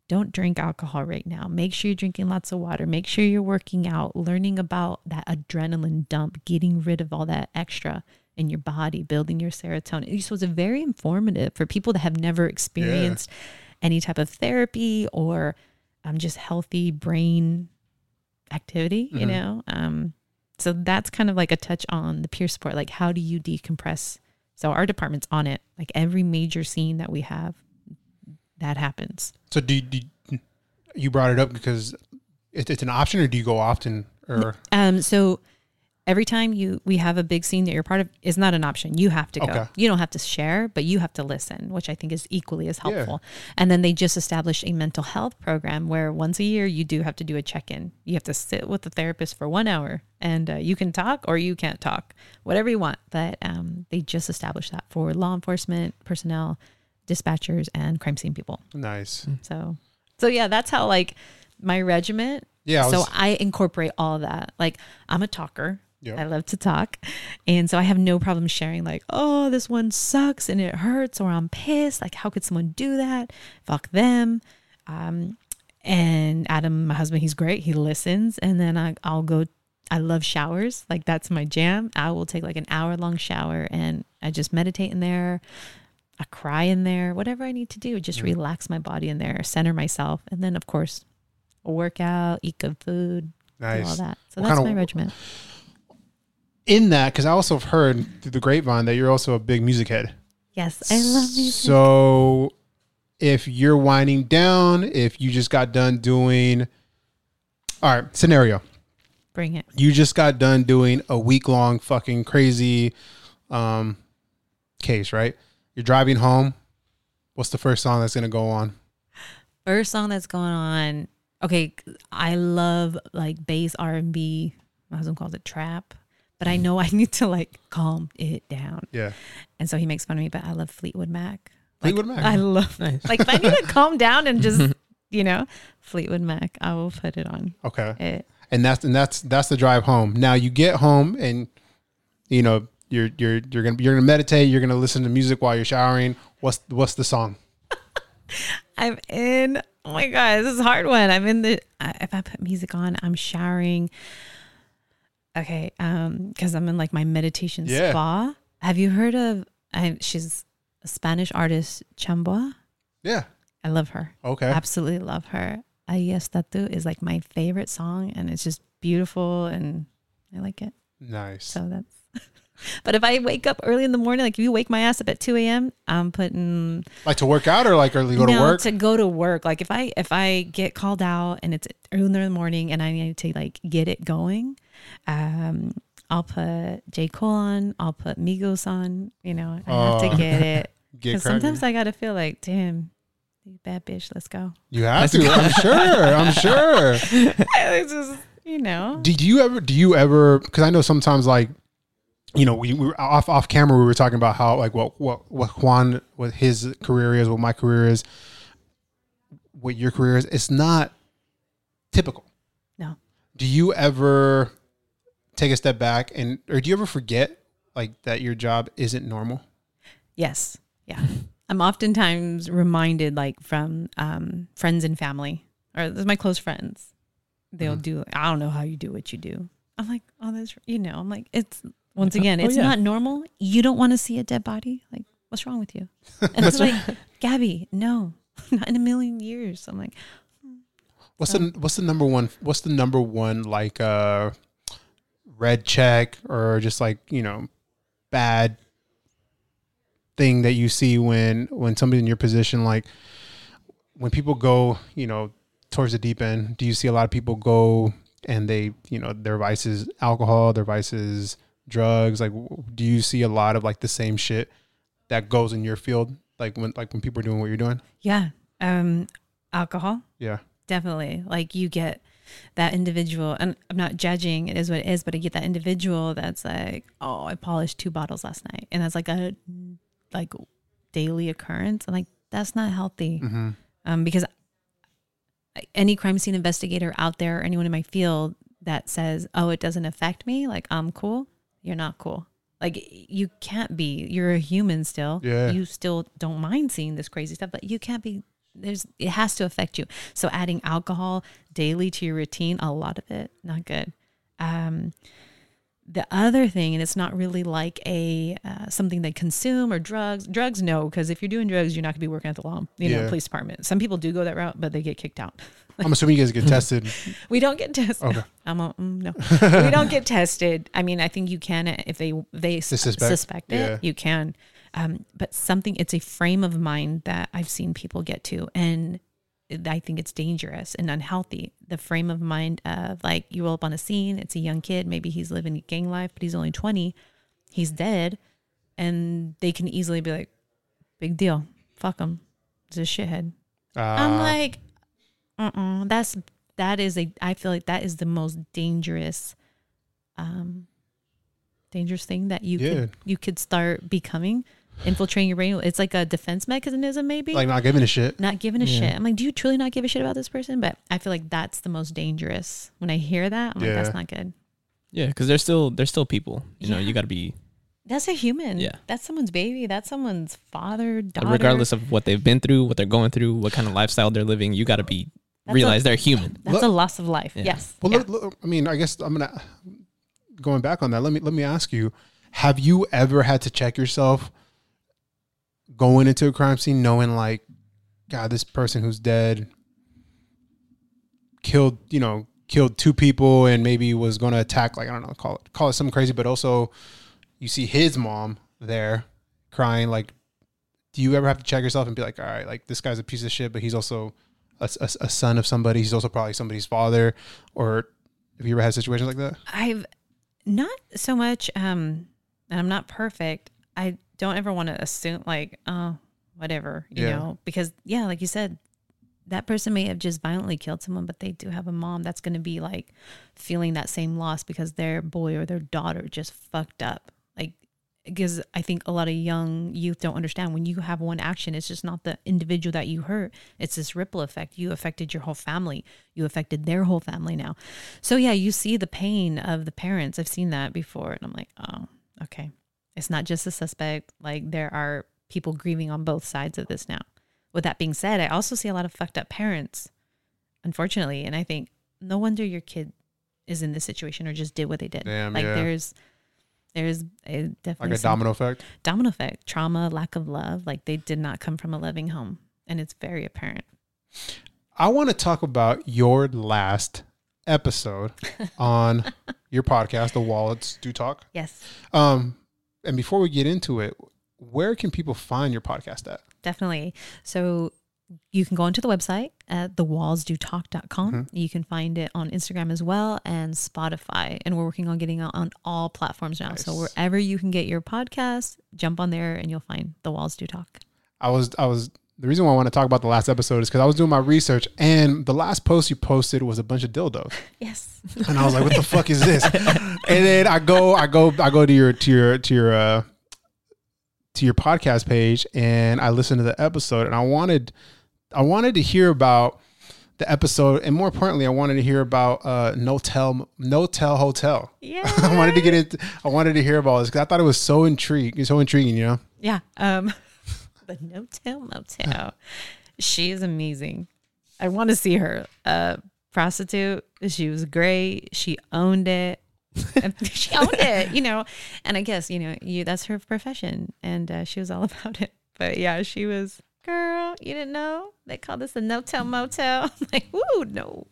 don't drink alcohol right now. Make sure you're drinking lots of water. Make sure you're working out, learning about that adrenaline dump, getting rid of all that extra in your body, building your serotonin. So it's very informative for people that have never experienced any type of therapy or just healthy brain activity, you know? So that's kind of like a touch on the peer support. Like, how do you decompress? So our department's on it. Like, every major scene that we have, that happens. So do you brought it up because it's an option, or do you go often? Or so every time we have a big scene that you're part of, is not an option. You have to go. Okay. You don't have to share, but you have to listen, which I think is equally as helpful. Yeah. And then they just established a mental health program where once a year you do have to do a check-in. You have to sit with the therapist for 1 hour, and you can talk or you can't talk, whatever you want. But they just established that for law enforcement personnel, dispatchers, and crime scene people. Nice. So yeah, that's how, like, my regiment. Yeah. So I incorporate all that. Like, I'm a talker. Yep. I love to talk. And so I have no problem sharing, like, oh, this one sucks and it hurts, or I'm pissed. Like, how could someone do that? Fuck them. And Adam, my husband, he's great. He listens. And then I'll go. I love showers. Like, that's my jam. I will take like an hour-long shower, and I just meditate in there. I cry in there, whatever I need to do, just relax my body in there, center myself. And then, of course, I'll work out, eat good food, do all that. So that's my regimen. In that, because I also have heard through the grapevine that you're also a big music head. Yes, I love music. So if you're winding down, if you just got done doing, all right, scenario. Bring it. You just got done doing a week-long fucking crazy case, right? You're driving home. What's the first song that's going to go on? First song that's going on. Okay. I love like bass R&B. My husband calls it trap, but I know I need to like calm it down. Yeah. And so he makes fun of me, but I love Fleetwood Mac. Like, Fleetwood Mac. I love nice. Like if I need to calm down and just, you know, Fleetwood Mac, I will put it on. Okay. And that's the drive home. Now you get home and you know, You're gonna meditate. You're gonna listen to music while you're showering. What's the song? I'm in. Oh my god, this is a hard one. I'm in the. If I put music on, I'm showering. Okay, because I'm in like my meditation spa. Have you heard of? She's a Spanish artist, Chambao. Yeah, I love her. Okay, absolutely love her. Ahí Estás Tú is like my favorite song, and it's just beautiful, and I like it. Nice. So that's. But if I wake up early in the morning, like if you wake my ass up at 2 a.m., I'm putting like to work out or like early go to work. To go to work. Like if I get called out and it's early in the morning and I need to like get it going, I'll put J. Cole on. I'll put Migos on. You know, I have to get it because sometimes I gotta feel like, damn, you bad bitch, let's go. You have to. I'm sure. It's just, you know. Do you ever? Because I know sometimes like. You know, we were off camera. We were talking about how like what Juan, what his career is, what my career is, what your career is. It's not typical. No. Do you ever take a step back or do you ever forget like that your job isn't normal? Yes. Yeah. I'm oftentimes reminded like from friends and family or my close friends. They'll do. I don't know how you do what you do. I'm like, oh, that's, you know. I'm like, it's. Once again, it's not normal. You don't want to see a dead body. Like, what's wrong with you? And it's like, Gabby, no, not in a million years. I'm like, what's the number one like red check or just like, you know, bad thing that you see when somebody in your position, like when people go, you know, towards the deep end, do you see a lot of people go and they, you know, their vice is alcohol, their vice is drugs? Like, do you see a lot of like the same shit that goes in your field? Like when people are doing what you're doing? Yeah. Alcohol. Yeah. Definitely. Like you get that individual, and I'm not judging, it is what it is, but I get that individual that's like, oh, I polished 2 bottles last night. And that's like a like daily occurrence. And like, that's not healthy. Mm-hmm. Because any crime scene investigator out there, anyone in my field that says, oh, it doesn't affect me, like I'm cool. You're not cool. Like you can't be, you're a human still. Yeah. You still don't mind seeing this crazy stuff, but you can't be, it has to affect you. So adding alcohol daily to your routine, a lot of it, not good. The other thing, and it's not really like a something they consume or drugs. No, because if you're doing drugs, you're not going to be working at the law, police department. Some people do go that route, but they get kicked out. I'm assuming you guys get tested. We don't get tested. Okay. We don't get tested. I mean, I think you can if they suspect it. Yeah. You can, but it's a frame of mind that I've seen people get to, and I think it's dangerous and unhealthy. The frame of mind of like you roll up on a scene, it's a young kid, maybe he's living gang life, but he's only 20, he's dead, and they can easily be like, big deal, fuck him, he's a shithead. I'm like, I feel like that is the most dangerous thing that you could start becoming. Infiltrating your brain, it's like a defense mechanism, maybe, like not giving a shit. I'm like, do you truly not give a shit about this person? But I feel like that's the most dangerous. When I hear that, I'm like, that's not good. Yeah, because they're still people, you know. You got to be, that's a human. Yeah, that's someone's baby, that's someone's father, daughter. Regardless of what they've been through, what they're going through, what kind of lifestyle they're living, you got to realize they're human. That's a loss of life. Yeah. Yes. Well, yeah. Look, I mean, I guess I'm gonna going back on that. Let me ask you: have you ever had to check yourself? Going into a crime scene knowing like, God, this person who's dead killed 2 people and maybe was going to attack, like, I don't know, call it something crazy, but also you see his mom there crying. Like, do you ever have to check yourself and be like, all right, like this guy's a piece of shit, but he's also a son of somebody. He's also probably somebody's father. Or have you ever had situations like that? I've not so much, and I'm not perfect. I don't ever want to assume like, oh, whatever, you know, because like you said, that person may have just violently killed someone, but they do have a mom that's going to be like feeling that same loss because their boy or their daughter just fucked up. Like, because I think a lot of young youth don't understand when you have one action, it's just not the individual that you hurt. It's this ripple effect. You affected your whole family. You affected their whole family now. So yeah, you see the pain of the parents. I've seen that before. And I'm like, oh, okay. It's not just a suspect. Like, there are people grieving on both sides of this now. With that being said, I also see a lot of fucked up parents, unfortunately. And I think, no wonder your kid is in this situation or just did what they did. Damn, like, there's a definitely like a domino effect. Domino effect. Trauma, lack of love. Like, they did not come from a loving home. And it's very apparent. I want to talk about your last episode on your podcast, The Walls Do Talk. Yes. And before we get into it, where can people find your podcast at? Definitely. So you can go onto the website at thewallsdotalk.com. Mm-hmm. You can find it on Instagram as well and Spotify. And we're working on getting out on all platforms now. Nice. So wherever you can get your podcast, jump on there and you'll find The Walls Do Talk. The reason why I want to talk about the last episode is because I was doing my research and the last post you posted was a bunch of dildos. Yes. And I was like, what the fuck is this? And then I go to your podcast page and I listened to the episode and I wanted to hear about the episode. And more importantly, I wanted to hear about No Tell Hotel. Yeah. I wanted to hear about this because I thought it was so intriguing, you know? Yeah. The No-Tell Motel. She is amazing. I want to see her. Prostitute. She was great. She owned it. And I guess, that's her profession. And she was all about it. But yeah, she was, girl, you didn't know? They call this the No-Tell Motel. I'm like, ooh, no.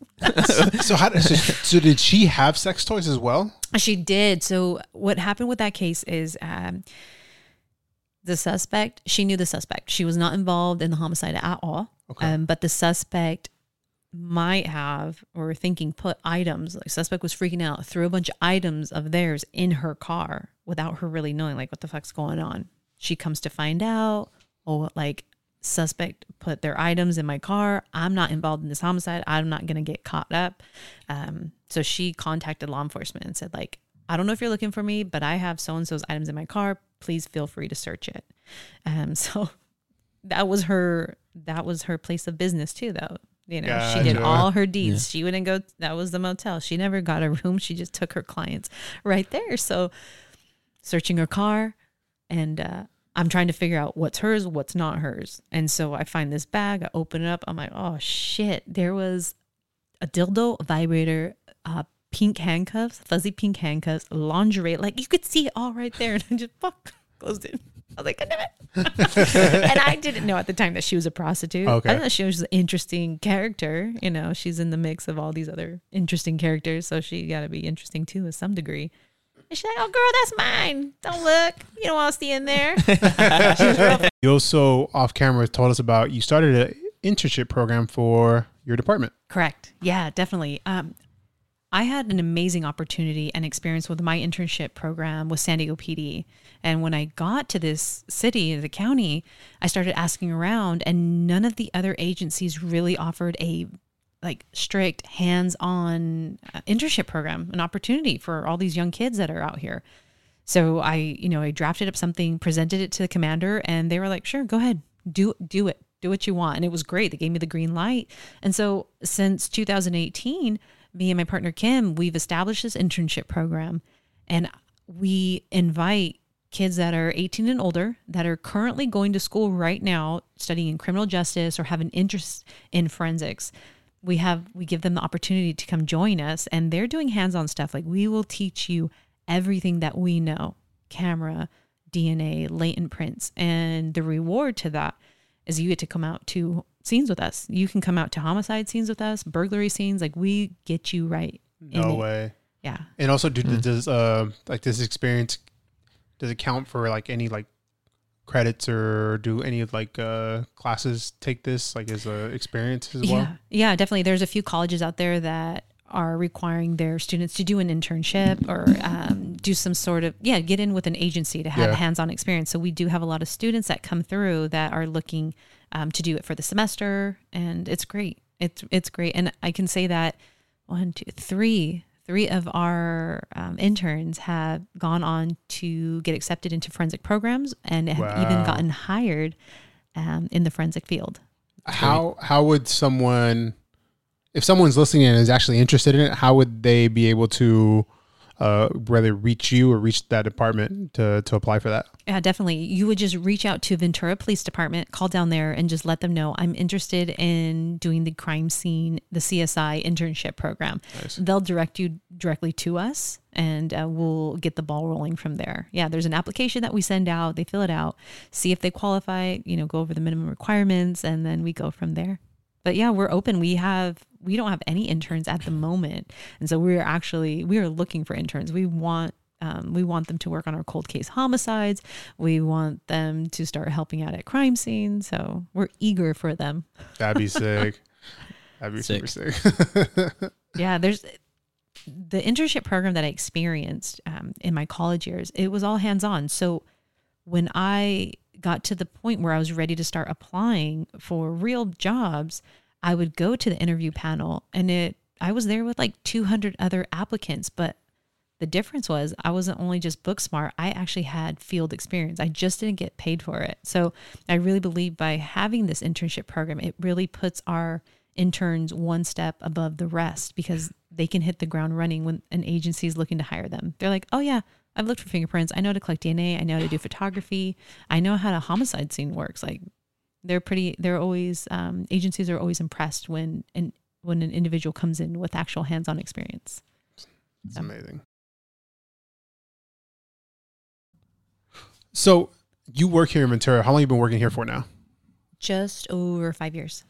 So did she have sex toys as well? She did. So what happened with that case is... the suspect, she knew the suspect. She was not involved in the homicide at all. Okay. But the suspect might have, or thinking, put items. Like, suspect was freaking out, threw a bunch of items of theirs in her car without her really knowing, like, what the fuck's going on. She comes to find out, suspect put their items in my car. I'm not involved in this homicide. I'm not going to get caught up. So she contacted law enforcement and said, like, I don't know if you're looking for me, but I have so-and-so's items in my car. Please feel free to search it. So that was her place of business too, though. You know, gotcha. She did all her deeds. Yeah. She wouldn't go. That was the motel. She never got a room. She just took her clients right there. So searching her car, and I'm trying to figure out what's hers, what's not hers. And so I find this bag. I open it up. I'm like, oh, shit. There was a dildo, a vibrator, pink handcuffs, fuzzy pink handcuffs, lingerie. Like, you could see it all right there. And I just closed it. I was like, God damn it. And I didn't know at the time that she was a prostitute. Okay. I thought she was an interesting character. You know, she's in the mix of all these other interesting characters. So she got to be interesting, too, to some degree. And she's like, oh, girl, that's mine. Don't look. You don't want to see in there. You also, off camera, told us about you started an internship program for your department. Correct. Yeah, definitely. I had an amazing opportunity and experience with my internship program with San Diego PD. And when I got to this city, the county, I started asking around, and none of the other agencies really offered a strict hands-on internship program, an opportunity for all these young kids that are out here. So I drafted up something, presented it to the commander, and they were like, sure, go ahead, do it, do what you want. And it was great. They gave me the green light. And so since 2018, me and my partner, Kim, we've established this internship program, and we invite kids that are 18 and older that are currently going to school right now, studying criminal justice or have an interest in forensics. We give them the opportunity to come join us, and they're doing hands-on stuff. Like, we will teach you everything that we know, camera, DNA, latent prints. And the reward to that is you get to come out to scenes with us. You can come out to homicide scenes with us, burglary scenes. Like, we get you right. No way. Yeah. And also, does this experience, does it count for any credits, or do any of classes take this as a experience as well? Yeah, definitely. There's a few colleges out there that are requiring their students to do an internship or do some sort of, get in with an agency to have a hands-on experience. So we do have a lot of students that come through that are looking to do it for the semester, and it's great. It's great. And I can say that three of our interns have gone on to get accepted into forensic programs and have even gotten hired in the forensic field. How would someone... If someone's listening and is actually interested in it, how would they be able to whether reach you or reach that department to apply for that? Yeah, definitely. You would just reach out to Ventura Police Department, call down there, and just let them know, I'm interested in doing the crime scene, the CSI internship program. Nice. They'll direct you directly to us, and we'll get the ball rolling from there. Yeah, there's an application that we send out. They fill it out, see if they qualify, go over the minimum requirements, and then we go from there. But yeah, we're open. We don't have any interns at the moment. And so we are looking for interns. We want them to work on our cold case homicides. We want them to start helping out at crime scenes. So we're eager for them. That'd be sick. That'd be super sick. Yeah. There's the internship program that I experienced in my college years. It was all hands-on. So when I got to the point where I was ready to start applying for real jobs, I would go to the interview panel, and I was there with 200 other applicants, but the difference was I wasn't only just book smart, I actually had field experience. I just didn't get paid for it. So I really believe by having this internship program, it really puts our interns one step above the rest, because they can hit the ground running when an agency is looking to hire them. They're like, oh yeah, I've looked for fingerprints. I know how to collect DNA. I know how to do photography. I know how a homicide scene works. Agencies are always impressed when an individual comes in with actual hands-on experience. It's amazing. So you work here in Ventura. How long have you been working here for now? Just over 5 years.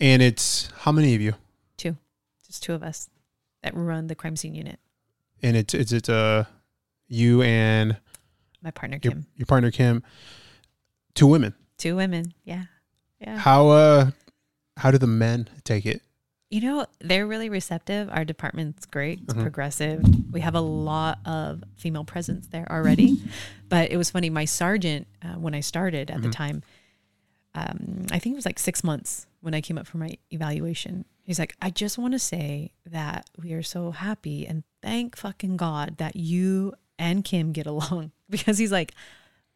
And it's how many of you? Two. Just two of us that run the crime scene unit. And it's you and my partner, Kim. Your partner, Kim. Two women. Two women. Yeah. Yeah. How do the men take it? They're really receptive. Our department's great. It's progressive. We have a lot of female presence there already. But it was funny. My sergeant, when I started at the time, I think it was like 6 months when I came up for my evaluation. He's like, I just want to say that we are so happy and thank fucking God that you and Kim get along, because he's like,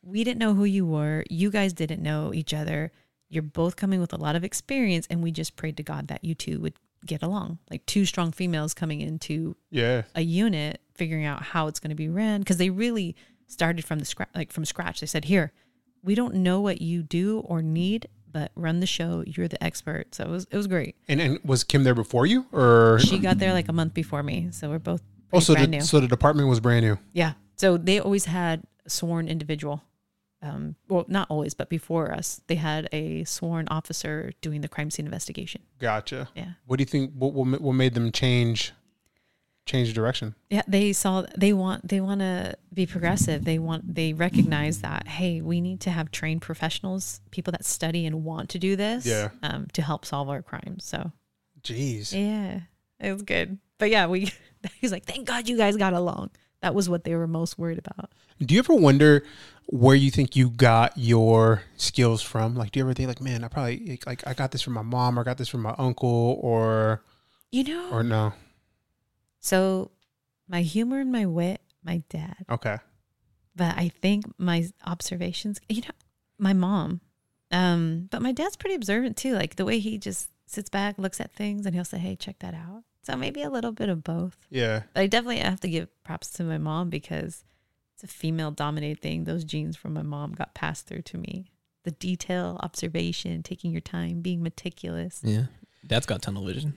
we didn't know who you were. You guys didn't know each other. You're both coming with a lot of experience, and we just prayed to God that you two would get along, like two strong females coming into a unit, figuring out how it's going to be ran. Because they really started from the scratch, like from scratch. They said, here, we don't know what you do or need, but run the show. You're the expert. So it was great. And was Kim there before you, or she got there like a month before me? So we're both brand new. So the department was brand new. Yeah. So they always had a sworn individual. Well, not always, but before us, they had a sworn officer doing the crime scene investigation. Gotcha. Yeah. What do you think? What made them change direction? Yeah, they want to be progressive. They recognize that, hey, we need to have trained professionals, people that study and want to do this, to help solve our crimes. So, jeez. Yeah, it was good. But yeah, he's like, thank God you guys got along. That was what they were most worried about. Do you ever wonder where you think you got your skills from? Like, do you ever think, like, man, I probably, like, I got this from my mom, or I got this from my uncle, or, you know, or no? So, my humor and my wit, my dad. Okay. But I think my observations, you know, my mom. But my dad's pretty observant too. Like the way he just sits back, looks at things, and he'll say, "Hey, check that out." So maybe a little bit of both. Yeah. But I definitely have to give props to my mom, because it's a female-dominated thing. Those genes from my mom got passed through to me. The detail, observation, taking your time, being meticulous. Yeah. Dad's got tunnel vision.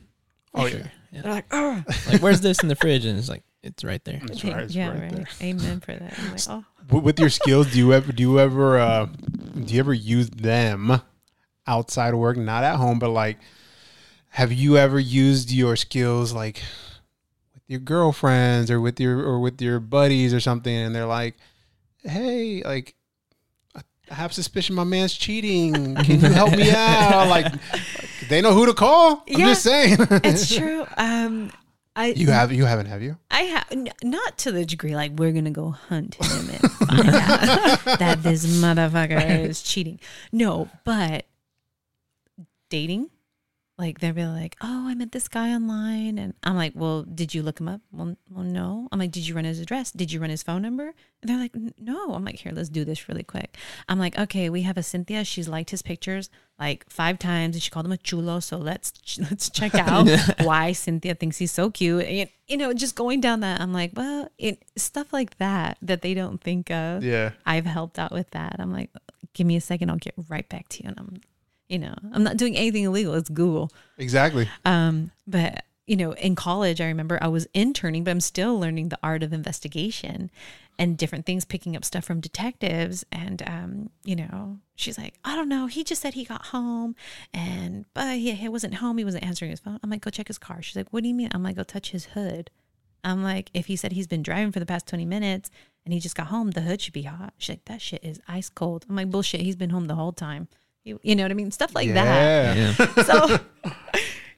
Oh, yeah. Yeah. They're like, oh. Like, where's this in the fridge? And it's like, it's right there. It's right, it's right there. Amen for that. I'm like, oh. With your skills, do you ever use them outside of work? Not at home, but like, have you ever used your skills like with your girlfriends or with your buddies or something, and they're like, hey, like, I have suspicion my man's cheating. Can you help me out? Like, they know who to call. I'm just saying. It's true. You haven't, have you? I have, not to the degree like we're gonna go hunt him and find out that this motherfucker is cheating. No, but dating. Like, they'll be like, oh, I met this guy online. And I'm like, well, did you look him up? Well, no. I'm like, did you run his address? Did you run his phone number? And they're like, no. I'm like, here, let's do this really quick. I'm like, okay, we have a Cynthia. She's liked his pictures like 5 times. And she called him a chulo. So let's check out why Cynthia thinks he's so cute. And, you know, just going down that, I'm like, well, stuff like that they don't think of. Yeah. I've helped out with that. I'm like, give me a second. I'll get right back to you. And I'm not doing anything illegal. It's Google. Exactly. But, you know, in college, I remember I was interning, but I'm still learning the art of investigation and different things, picking up stuff from detectives. And, you know, she's like, I don't know. He just said he got home, but he wasn't home. He wasn't answering his phone. I'm like, go check his car. She's like, what do you mean? I'm like, go touch his hood. I'm like, if he said he's been driving for the past 20 minutes and he just got home, the hood should be hot. She's like, that shit is ice cold. I'm like, bullshit. He's been home the whole time. You know what I mean? Stuff like that. Yeah. So,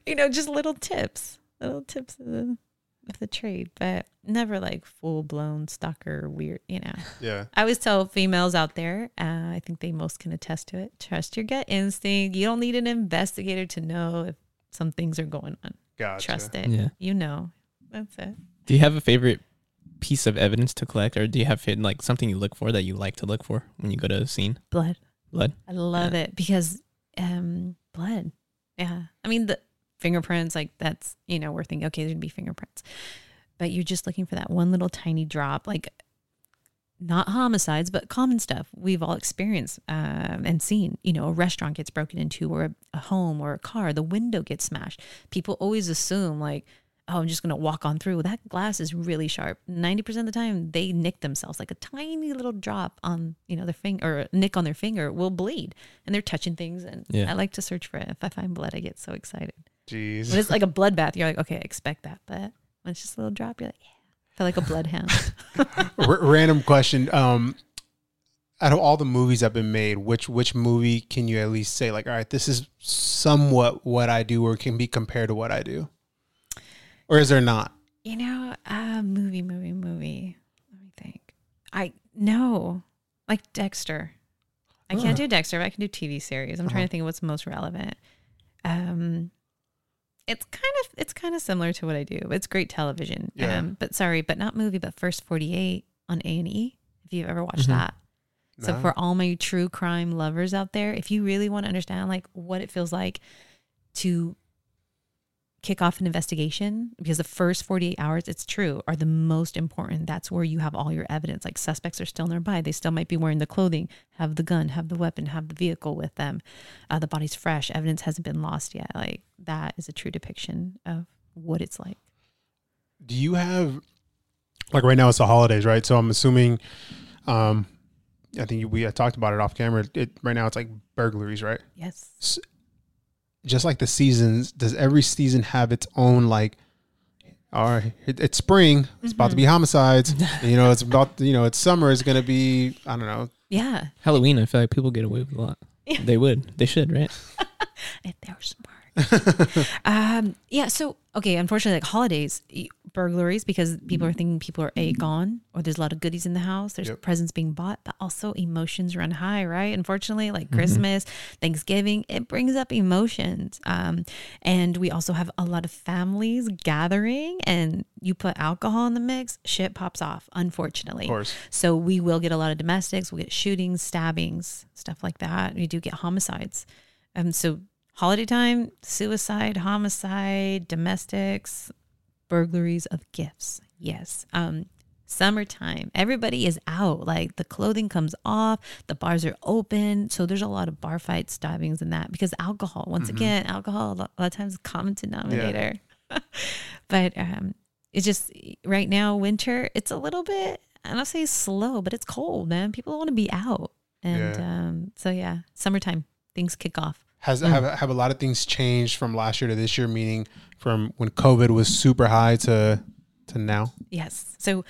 you know, just little tips of the trade, but never like full blown stalker weird, you know? Yeah. I always tell females out there, I think they most can attest to it. Trust your gut instinct. You don't need an investigator to know if some things are going on. Gotcha. Trust it. Yeah. You know, that's it. Do you have a favorite piece of evidence to collect, or do you have like something you look for that you like to look for when you go to a scene? Blood. I love it because blood. Yeah. I mean, the fingerprints, like that's, you know, we're thinking, okay, there'd be fingerprints. But you're just looking for that one little tiny drop, like not homicides, but common stuff we've all experienced and seen. You know, a restaurant gets broken into, or a home, or a car, the window gets smashed. People always assume like, oh, I'm just going to walk on through. That glass is really sharp. 90% of the time, they nick themselves. Like a tiny little drop on, you know, their finger, or a nick on their finger will bleed. And they're touching things. And I like to search for it. If I find blood, I get so excited. Jeez. When it's like a bloodbath, you're like, okay, I expect that. But when it's just a little drop, you're like, yeah. I feel like a bloodhound. Random question. Out of all the movies that have been made, which movie can you at least say, like, all right, this is somewhat what I do, or can be compared to what I do? Or is there not? You know, movie. Let me think. I know. Like Dexter. I can't do Dexter, but I can do TV series. I'm trying to think of what's most relevant. It's kind of similar to what I do. It's great television. Yeah. But not movie, but First 48 on A&E, if you've ever watched that. No. So for all my true crime lovers out there, if you really want to understand like what it feels like to kick off an investigation, because the first 48 hours, it's true, are the most important. That's where you have all your evidence. Like suspects are still nearby. They still might be wearing the clothing, have the gun, have the weapon, have the vehicle with them. The body's fresh. Evidence hasn't been lost yet. Like that is a true depiction of what it's like. Do you have, like right now it's the holidays, right? So I'm assuming, I think I talked about it off camera. Right now it's like burglaries, right? Yes. So, just like the seasons, does every season have its own, like, all right, it's spring, it's about to be homicides, it's about, it's summer, it's going to be, I don't know. Yeah. Halloween, I feel like people get away with a lot. Yeah. They should, right? If they were smart. So, okay, unfortunately, like holidays, burglaries, because people are thinking people are gone, or there's a lot of goodies in the house, there's presents being bought, but also emotions run high, right? Unfortunately, like Christmas, Thanksgiving, it brings up emotions. And we also have a lot of families gathering, and you put alcohol in the mix, shit pops off, unfortunately. Of course. So we will get a lot of domestics, we'll get shootings, stabbings, stuff like that. We do get homicides. So holiday time, suicide, homicide, domestics, burglaries of gifts. Yes. Summertime, everybody is out. Like the clothing comes off, the bars are open. So there's a lot of bar fights, stabbings, and that because alcohol, once again, alcohol, a lot of times common denominator. Yeah. But it's just right now, winter, it's a little bit, I don't say slow, but it's cold, man. People want to be out. And summertime, things kick off. Have a lot of things changed from last year to this year, meaning from when COVID was super high to now? Yes. So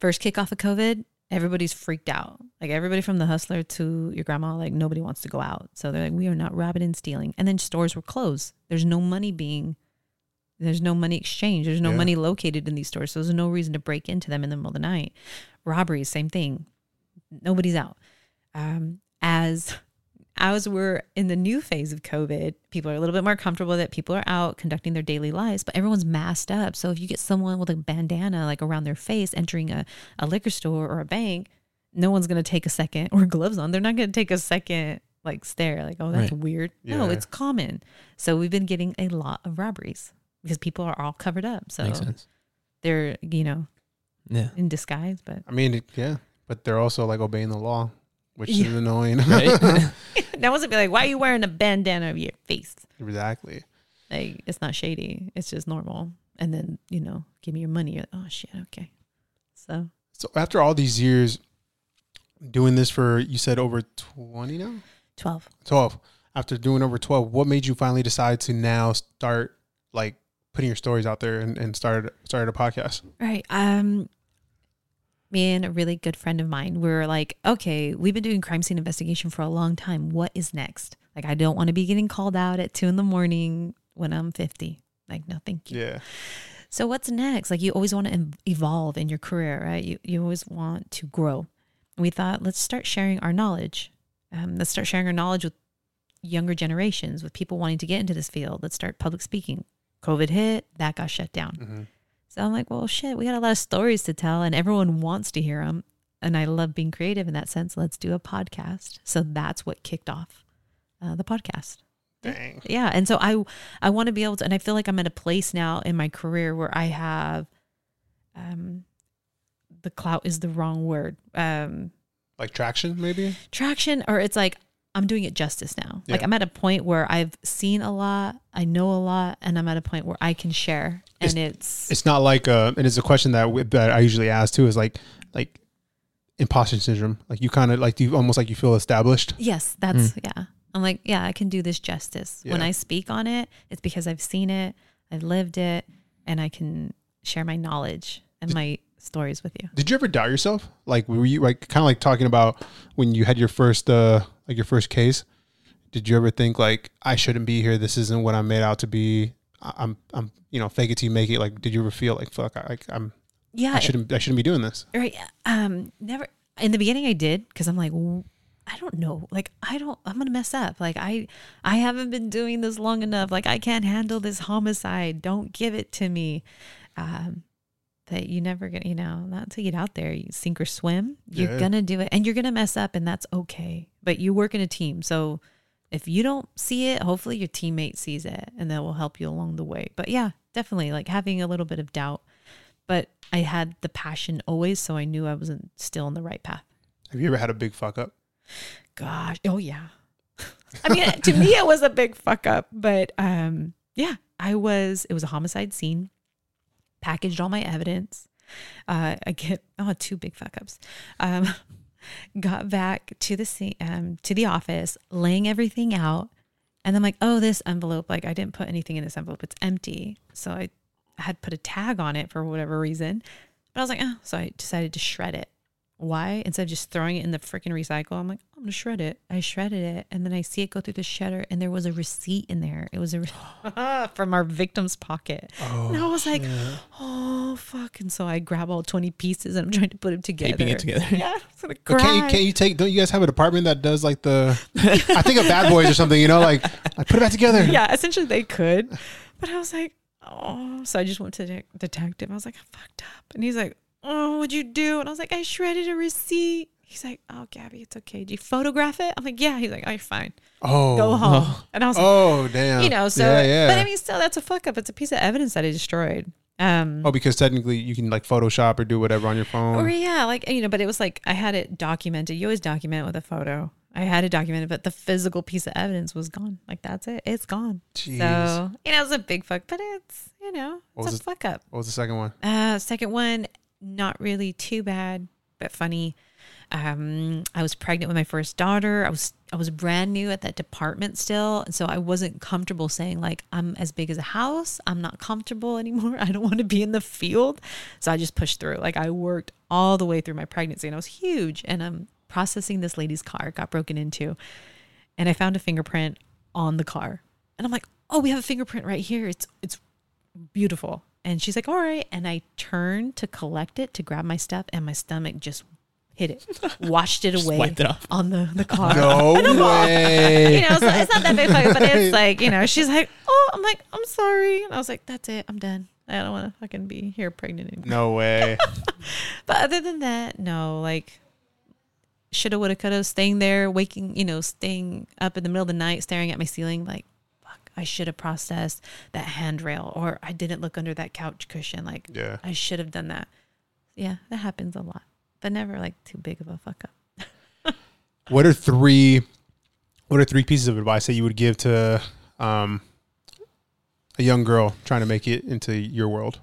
first kickoff of COVID, everybody's freaked out. Like everybody from the hustler to your grandma, like nobody wants to go out. So they're like, we are not robbing and stealing. And then stores were closed. There's no money exchange. There's no money located in these stores. So there's no reason to break into them in the middle of the night. Robberies, same thing. Nobody's out. As we're in the new phase of COVID, people are a little bit more comfortable that people are out conducting their daily lives, but everyone's masked up. So if you get someone with a bandana like around their face entering a liquor store or a bank, no one's going to take a second, or gloves on. They're not going to take a second like stare like, oh, that's weird. Yeah. No, it's common. So we've been getting a lot of robberies because people are all covered up. So they're, in disguise. But I mean, but they're also like obeying the law, which is annoying. Right? That wasn't be like, why are you wearing a bandana over your face? Exactly. Like, it's not shady. It's just normal. And then, give me your money. You're like, oh, shit, okay. So after all these years doing this for, you said over 20 now? 12. After doing over 12, what made you finally decide to now start, like, putting your stories out there and started a podcast? Right. Me and a really good friend of mine, we were like, okay, we've been doing crime scene investigation for a long time. What is next? Like, I don't want to be getting called out at 2 a.m. when I'm 50. Like, no, thank you. Yeah. So what's next? Like, you always want to evolve in your career, right? You always want to grow. And we thought, let's start sharing our knowledge. Let's start sharing our knowledge with younger generations, with people wanting to get into this field. Let's start public speaking. COVID hit, that got shut down. Mm-hmm. So I'm like, well, shit, we got a lot of stories to tell and everyone wants to hear them. And I love being creative in that sense. Let's do a podcast. So that's what kicked off the podcast. Dang. Yeah. And so I want to be able to, and I feel like I'm at a place now in my career where I have, the clout is the wrong word. Like traction, maybe? Traction, or it's like, I'm doing it justice now. Yeah. Like I'm at a point where I've seen a lot, I know a lot, and I'm at a point where I can share. And it's not like and it's a question that I usually ask too, is like imposter syndrome. Like you kind of like, you almost like you feel established. Yes, that's I'm like, yeah, I can do this justice. Yeah. When I speak on it, it's because I've seen it, I've lived it, and I can share my knowledge and my stories with you. Did you ever doubt yourself? Like, were you like kind of like talking about when you had your first your first case? Did you ever think like, I shouldn't be here, this isn't what I'm made out to be, I'm fake it till you make it? Like, did you ever feel like, fuck, I shouldn't be doing this? Right. Never. In the beginning I did, because I'm like, I don't know. Like, I'm going to mess up. Like, I haven't been doing this long enough. Like, I can't handle this homicide. Don't give it to me. That you never get, not until you get out there, you sink or swim, you're going to do it and you're going to mess up, and that's okay. But you work in a team. So if you don't see it, hopefully your teammate sees it and that will help you along the way. But yeah, definitely like having a little bit of doubt, but I had the passion always. So I knew I wasn't still on the right path. Have you ever had a big fuck up? Gosh. Oh yeah. I mean, to me, it was a big fuck up, but yeah, it was a homicide scene. Packaged all my evidence. Two big fuck ups. Got back to the office, laying everything out, and I'm like, oh, this envelope, like I didn't put anything in this envelope. It's empty. So I had put a tag on it for whatever reason, but I was like, oh, so I decided to shred it. Why? Instead of just throwing it in the freaking recycle, I'm like, I'm gonna shred it. I shredded it, and then I see it go through the shredder, and there was a receipt in there. It was from our victim's pocket. Oh, and I was like, oh fuck! And so I grab all 20 pieces, and I'm trying to put them together. Keeping it together. Yeah, I'm gonna cry. Can you take? Don't you guys have a department that does like I think of Bad Boys or something? Like I put it back together. Yeah, essentially they could, but I was like, oh. So I just went to the detective. I was like, I fucked up, and he's like, oh, what'd you do? And I was like, I shredded a receipt. He's like, oh, Gabby, it's okay. Did you photograph it? I'm like, yeah. He's like, oh, you're fine. Oh, go home. Oh, and I was like, oh, damn. So, yeah. But I mean, still, that's a fuck up. It's a piece of evidence that I destroyed. Because technically you can like Photoshop or do whatever on your phone. Or yeah, but it was like, I had it documented. You always document with a photo. I had it documented, but the physical piece of evidence was gone. Like, that's it. It's gone. Jeez. So, it was a big fuck, but it's, it's a fuck up. What was the second one? Second one. Not really too bad, but funny. I was pregnant with my first daughter. I was brand new at that department still. And so I wasn't comfortable saying like, I'm as big as a house. I'm not comfortable anymore. I don't want to be in the field. So I just pushed through. Like I worked all the way through my pregnancy and I was huge. And I'm processing this lady's car. It got broken into. And I found a fingerprint on the car. And I'm like, oh, we have a fingerprint right here. It's beautiful. And she's like, all right. And I turned to collect it, to grab my stuff. And my stomach just hit it, washed it away, wiped it off on the car. No way. So it's not that big, but it's like, she's like, oh, I'm like, I'm sorry. And I was like, that's it. I'm done. I don't want to fucking be here pregnant anymore. No way. But other than that, no, like shoulda, woulda, coulda, staying there, waking, staying up in the middle of the night, staring at my ceiling, like, I should have processed that handrail, or I didn't look under that couch cushion. Like, yeah. I should have done that. Yeah, that happens a lot, but never like too big of a fuck up. What are three pieces of advice that you would give to a young girl trying to make it into your world?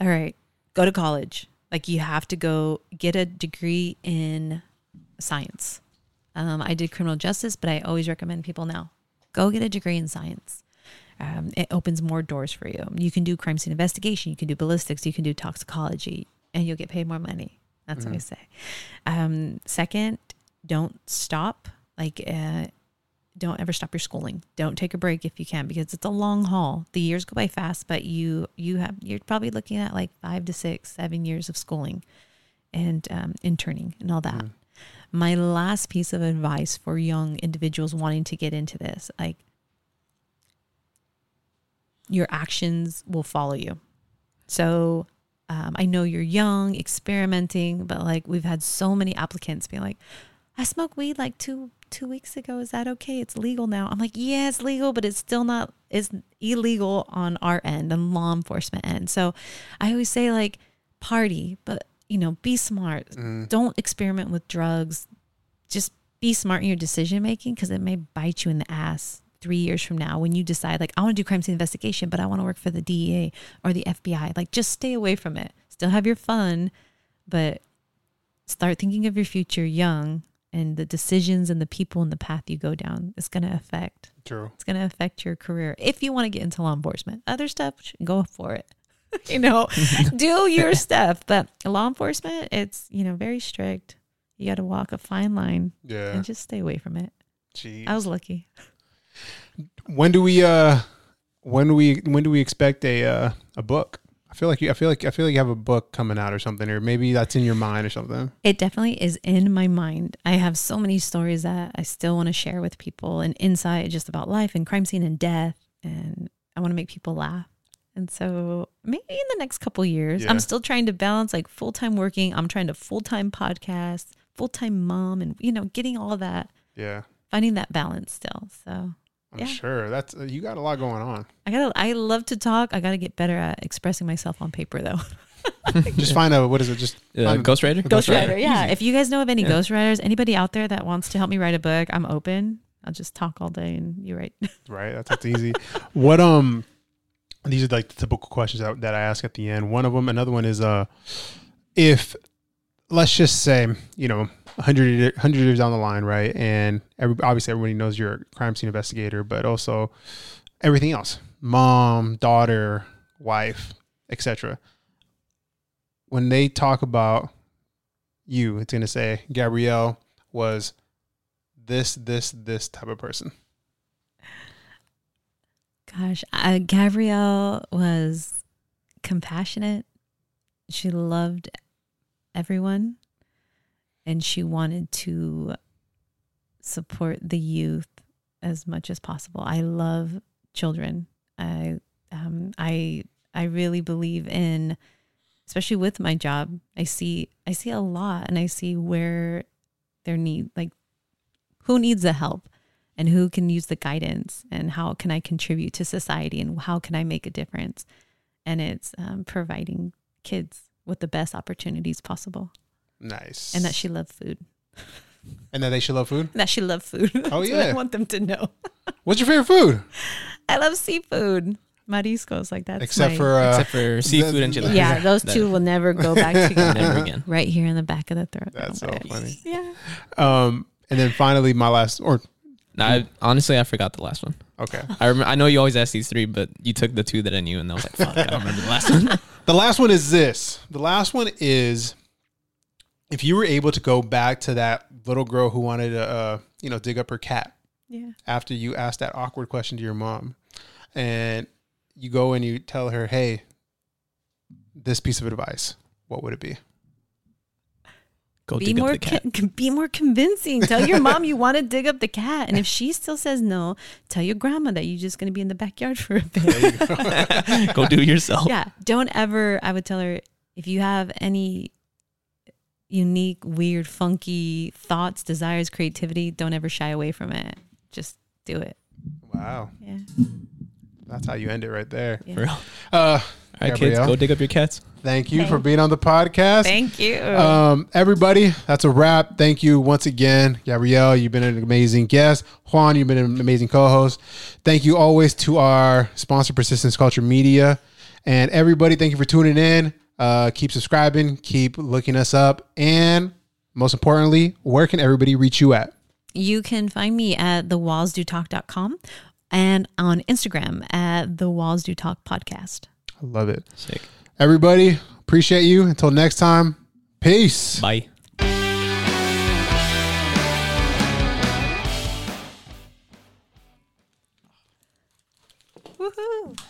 All right, go to college. Like you have to go get a degree in science. I did criminal justice, but I always recommend people now go get a degree in science. It opens more doors for you. You can do crime scene investigation. You can do ballistics. You can do toxicology, and you'll get paid more money. That's what I say. Second, don't stop. Like, don't ever stop your schooling. Don't take a break if you can, because it's a long haul. The years go by fast, but you're probably looking at like 5 to 6, 7 years of schooling and interning and all that. My last piece of advice for young individuals wanting to get into this, like, your actions will follow you. So I know you're young, experimenting, but like we've had so many applicants be like, I smoked weed like two weeks ago. Is that okay? It's legal now. I'm like, yeah, it's legal, but it's still not, it's illegal on our end and law enforcement end. So I always say like party, but be smart. Don't experiment with drugs. Just be smart in your decision making, because it may bite you in the ass 3 years from now when you decide like, I want to do crime scene investigation, but I want to work for the DEA or the FBI. Like, just stay away from it. Still have your fun, but start thinking of your future young, and the decisions and the people and the path you go down is going to affect. True. It's going to affect your career if you want to get into law enforcement. Other stuff, go for it. Do your stuff. But law enforcement, it's, very strict. You got to walk a fine line. Yeah. And just stay away from it. Jeez. I was lucky. When do we expect a book? I I feel like you have a book coming out or something, or maybe that's in your mind or something. It definitely is in my mind. I have so many stories that I still want to share with people, and insight just about life and crime scene and death, and I want to make people laugh. And so maybe in the next couple of years, yeah. I'm still trying to balance like full-time working. I'm trying to full-time podcast, full-time mom, and, you know, getting all that. Yeah. Finding that balance still. So I'm sure that's, you got a lot going on. I love to talk. I got to get better at expressing myself on paper though. Just find a, what is it? Just ghostwriter? Ghostwriter. Yeah. Easy. If you guys know of any ghostwriters, anybody out there that wants to help me write a book, I'm open. I'll just talk all day and you write. Right. That's easy. What, these are like the typical questions that I ask at the end. One of them, another one is, if let's just say, you know, 100 years down the line, right? And obviously everybody knows you're a crime scene investigator, but also everything else, mom, daughter, wife, etc. When they talk about you, it's going to say Gabrielle was this type of person. Gosh, Gabrielle was compassionate. She loved everyone, and she wanted to support the youth as much as possible. I love children. I really believe in, especially with my job, I see a lot, and I see where their need, like who needs the help. And who can use the guidance, and how can I contribute to society, and how can I make a difference? And it's providing kids with the best opportunities possible. Nice. And that she loved food. And that they should love food? That she loved food. Oh, yeah. What I want them to know. What's your favorite food? I love seafood. Mariscos, like that. Except for seafood and enchiladas. Yeah, those two will never go back together. Never again. Right here in the back of the throat. That's so funny. Yeah. And then finally, my last... I forgot the last one. Okay. I know you always ask these three, but you took the two that I knew, and I was like, fuck, I don't remember the last one. The last one is this. The last one is, if you were able to go back to that little girl who wanted to, dig up her cat. Yeah. After you asked that awkward question to your mom, and you go and you tell her, hey, this piece of advice, what would it be? Go be dig more up the cat. Be more convincing. Tell your mom you want to dig up the cat. And if she still says no, tell your grandma that you're just going to be in the backyard for a bit. There you go. Go do it yourself. Yeah. Don't ever, I would tell her, if you have any unique, weird, funky thoughts, desires, creativity, don't ever shy away from it. Just do it. Wow. Yeah. That's how you end it right there. Yeah. For real. All right, kids, go dig up your cats. Thank you for being on the podcast. Thank you. Everybody, that's a wrap. Thank you once again. Gabrielle, you've been an amazing guest. Juan, you've been an amazing co-host. Thank you always to our sponsor, Persistence Culture Media. And everybody, thank you for tuning in. Keep subscribing. Keep looking us up. And most importantly, where can everybody reach you at? You can find me at thewallsdotalk.com and on Instagram at The Walls Do Talk Podcast. I love it. Sick. Everybody, appreciate you. Until next time, peace. Bye. Woohoo.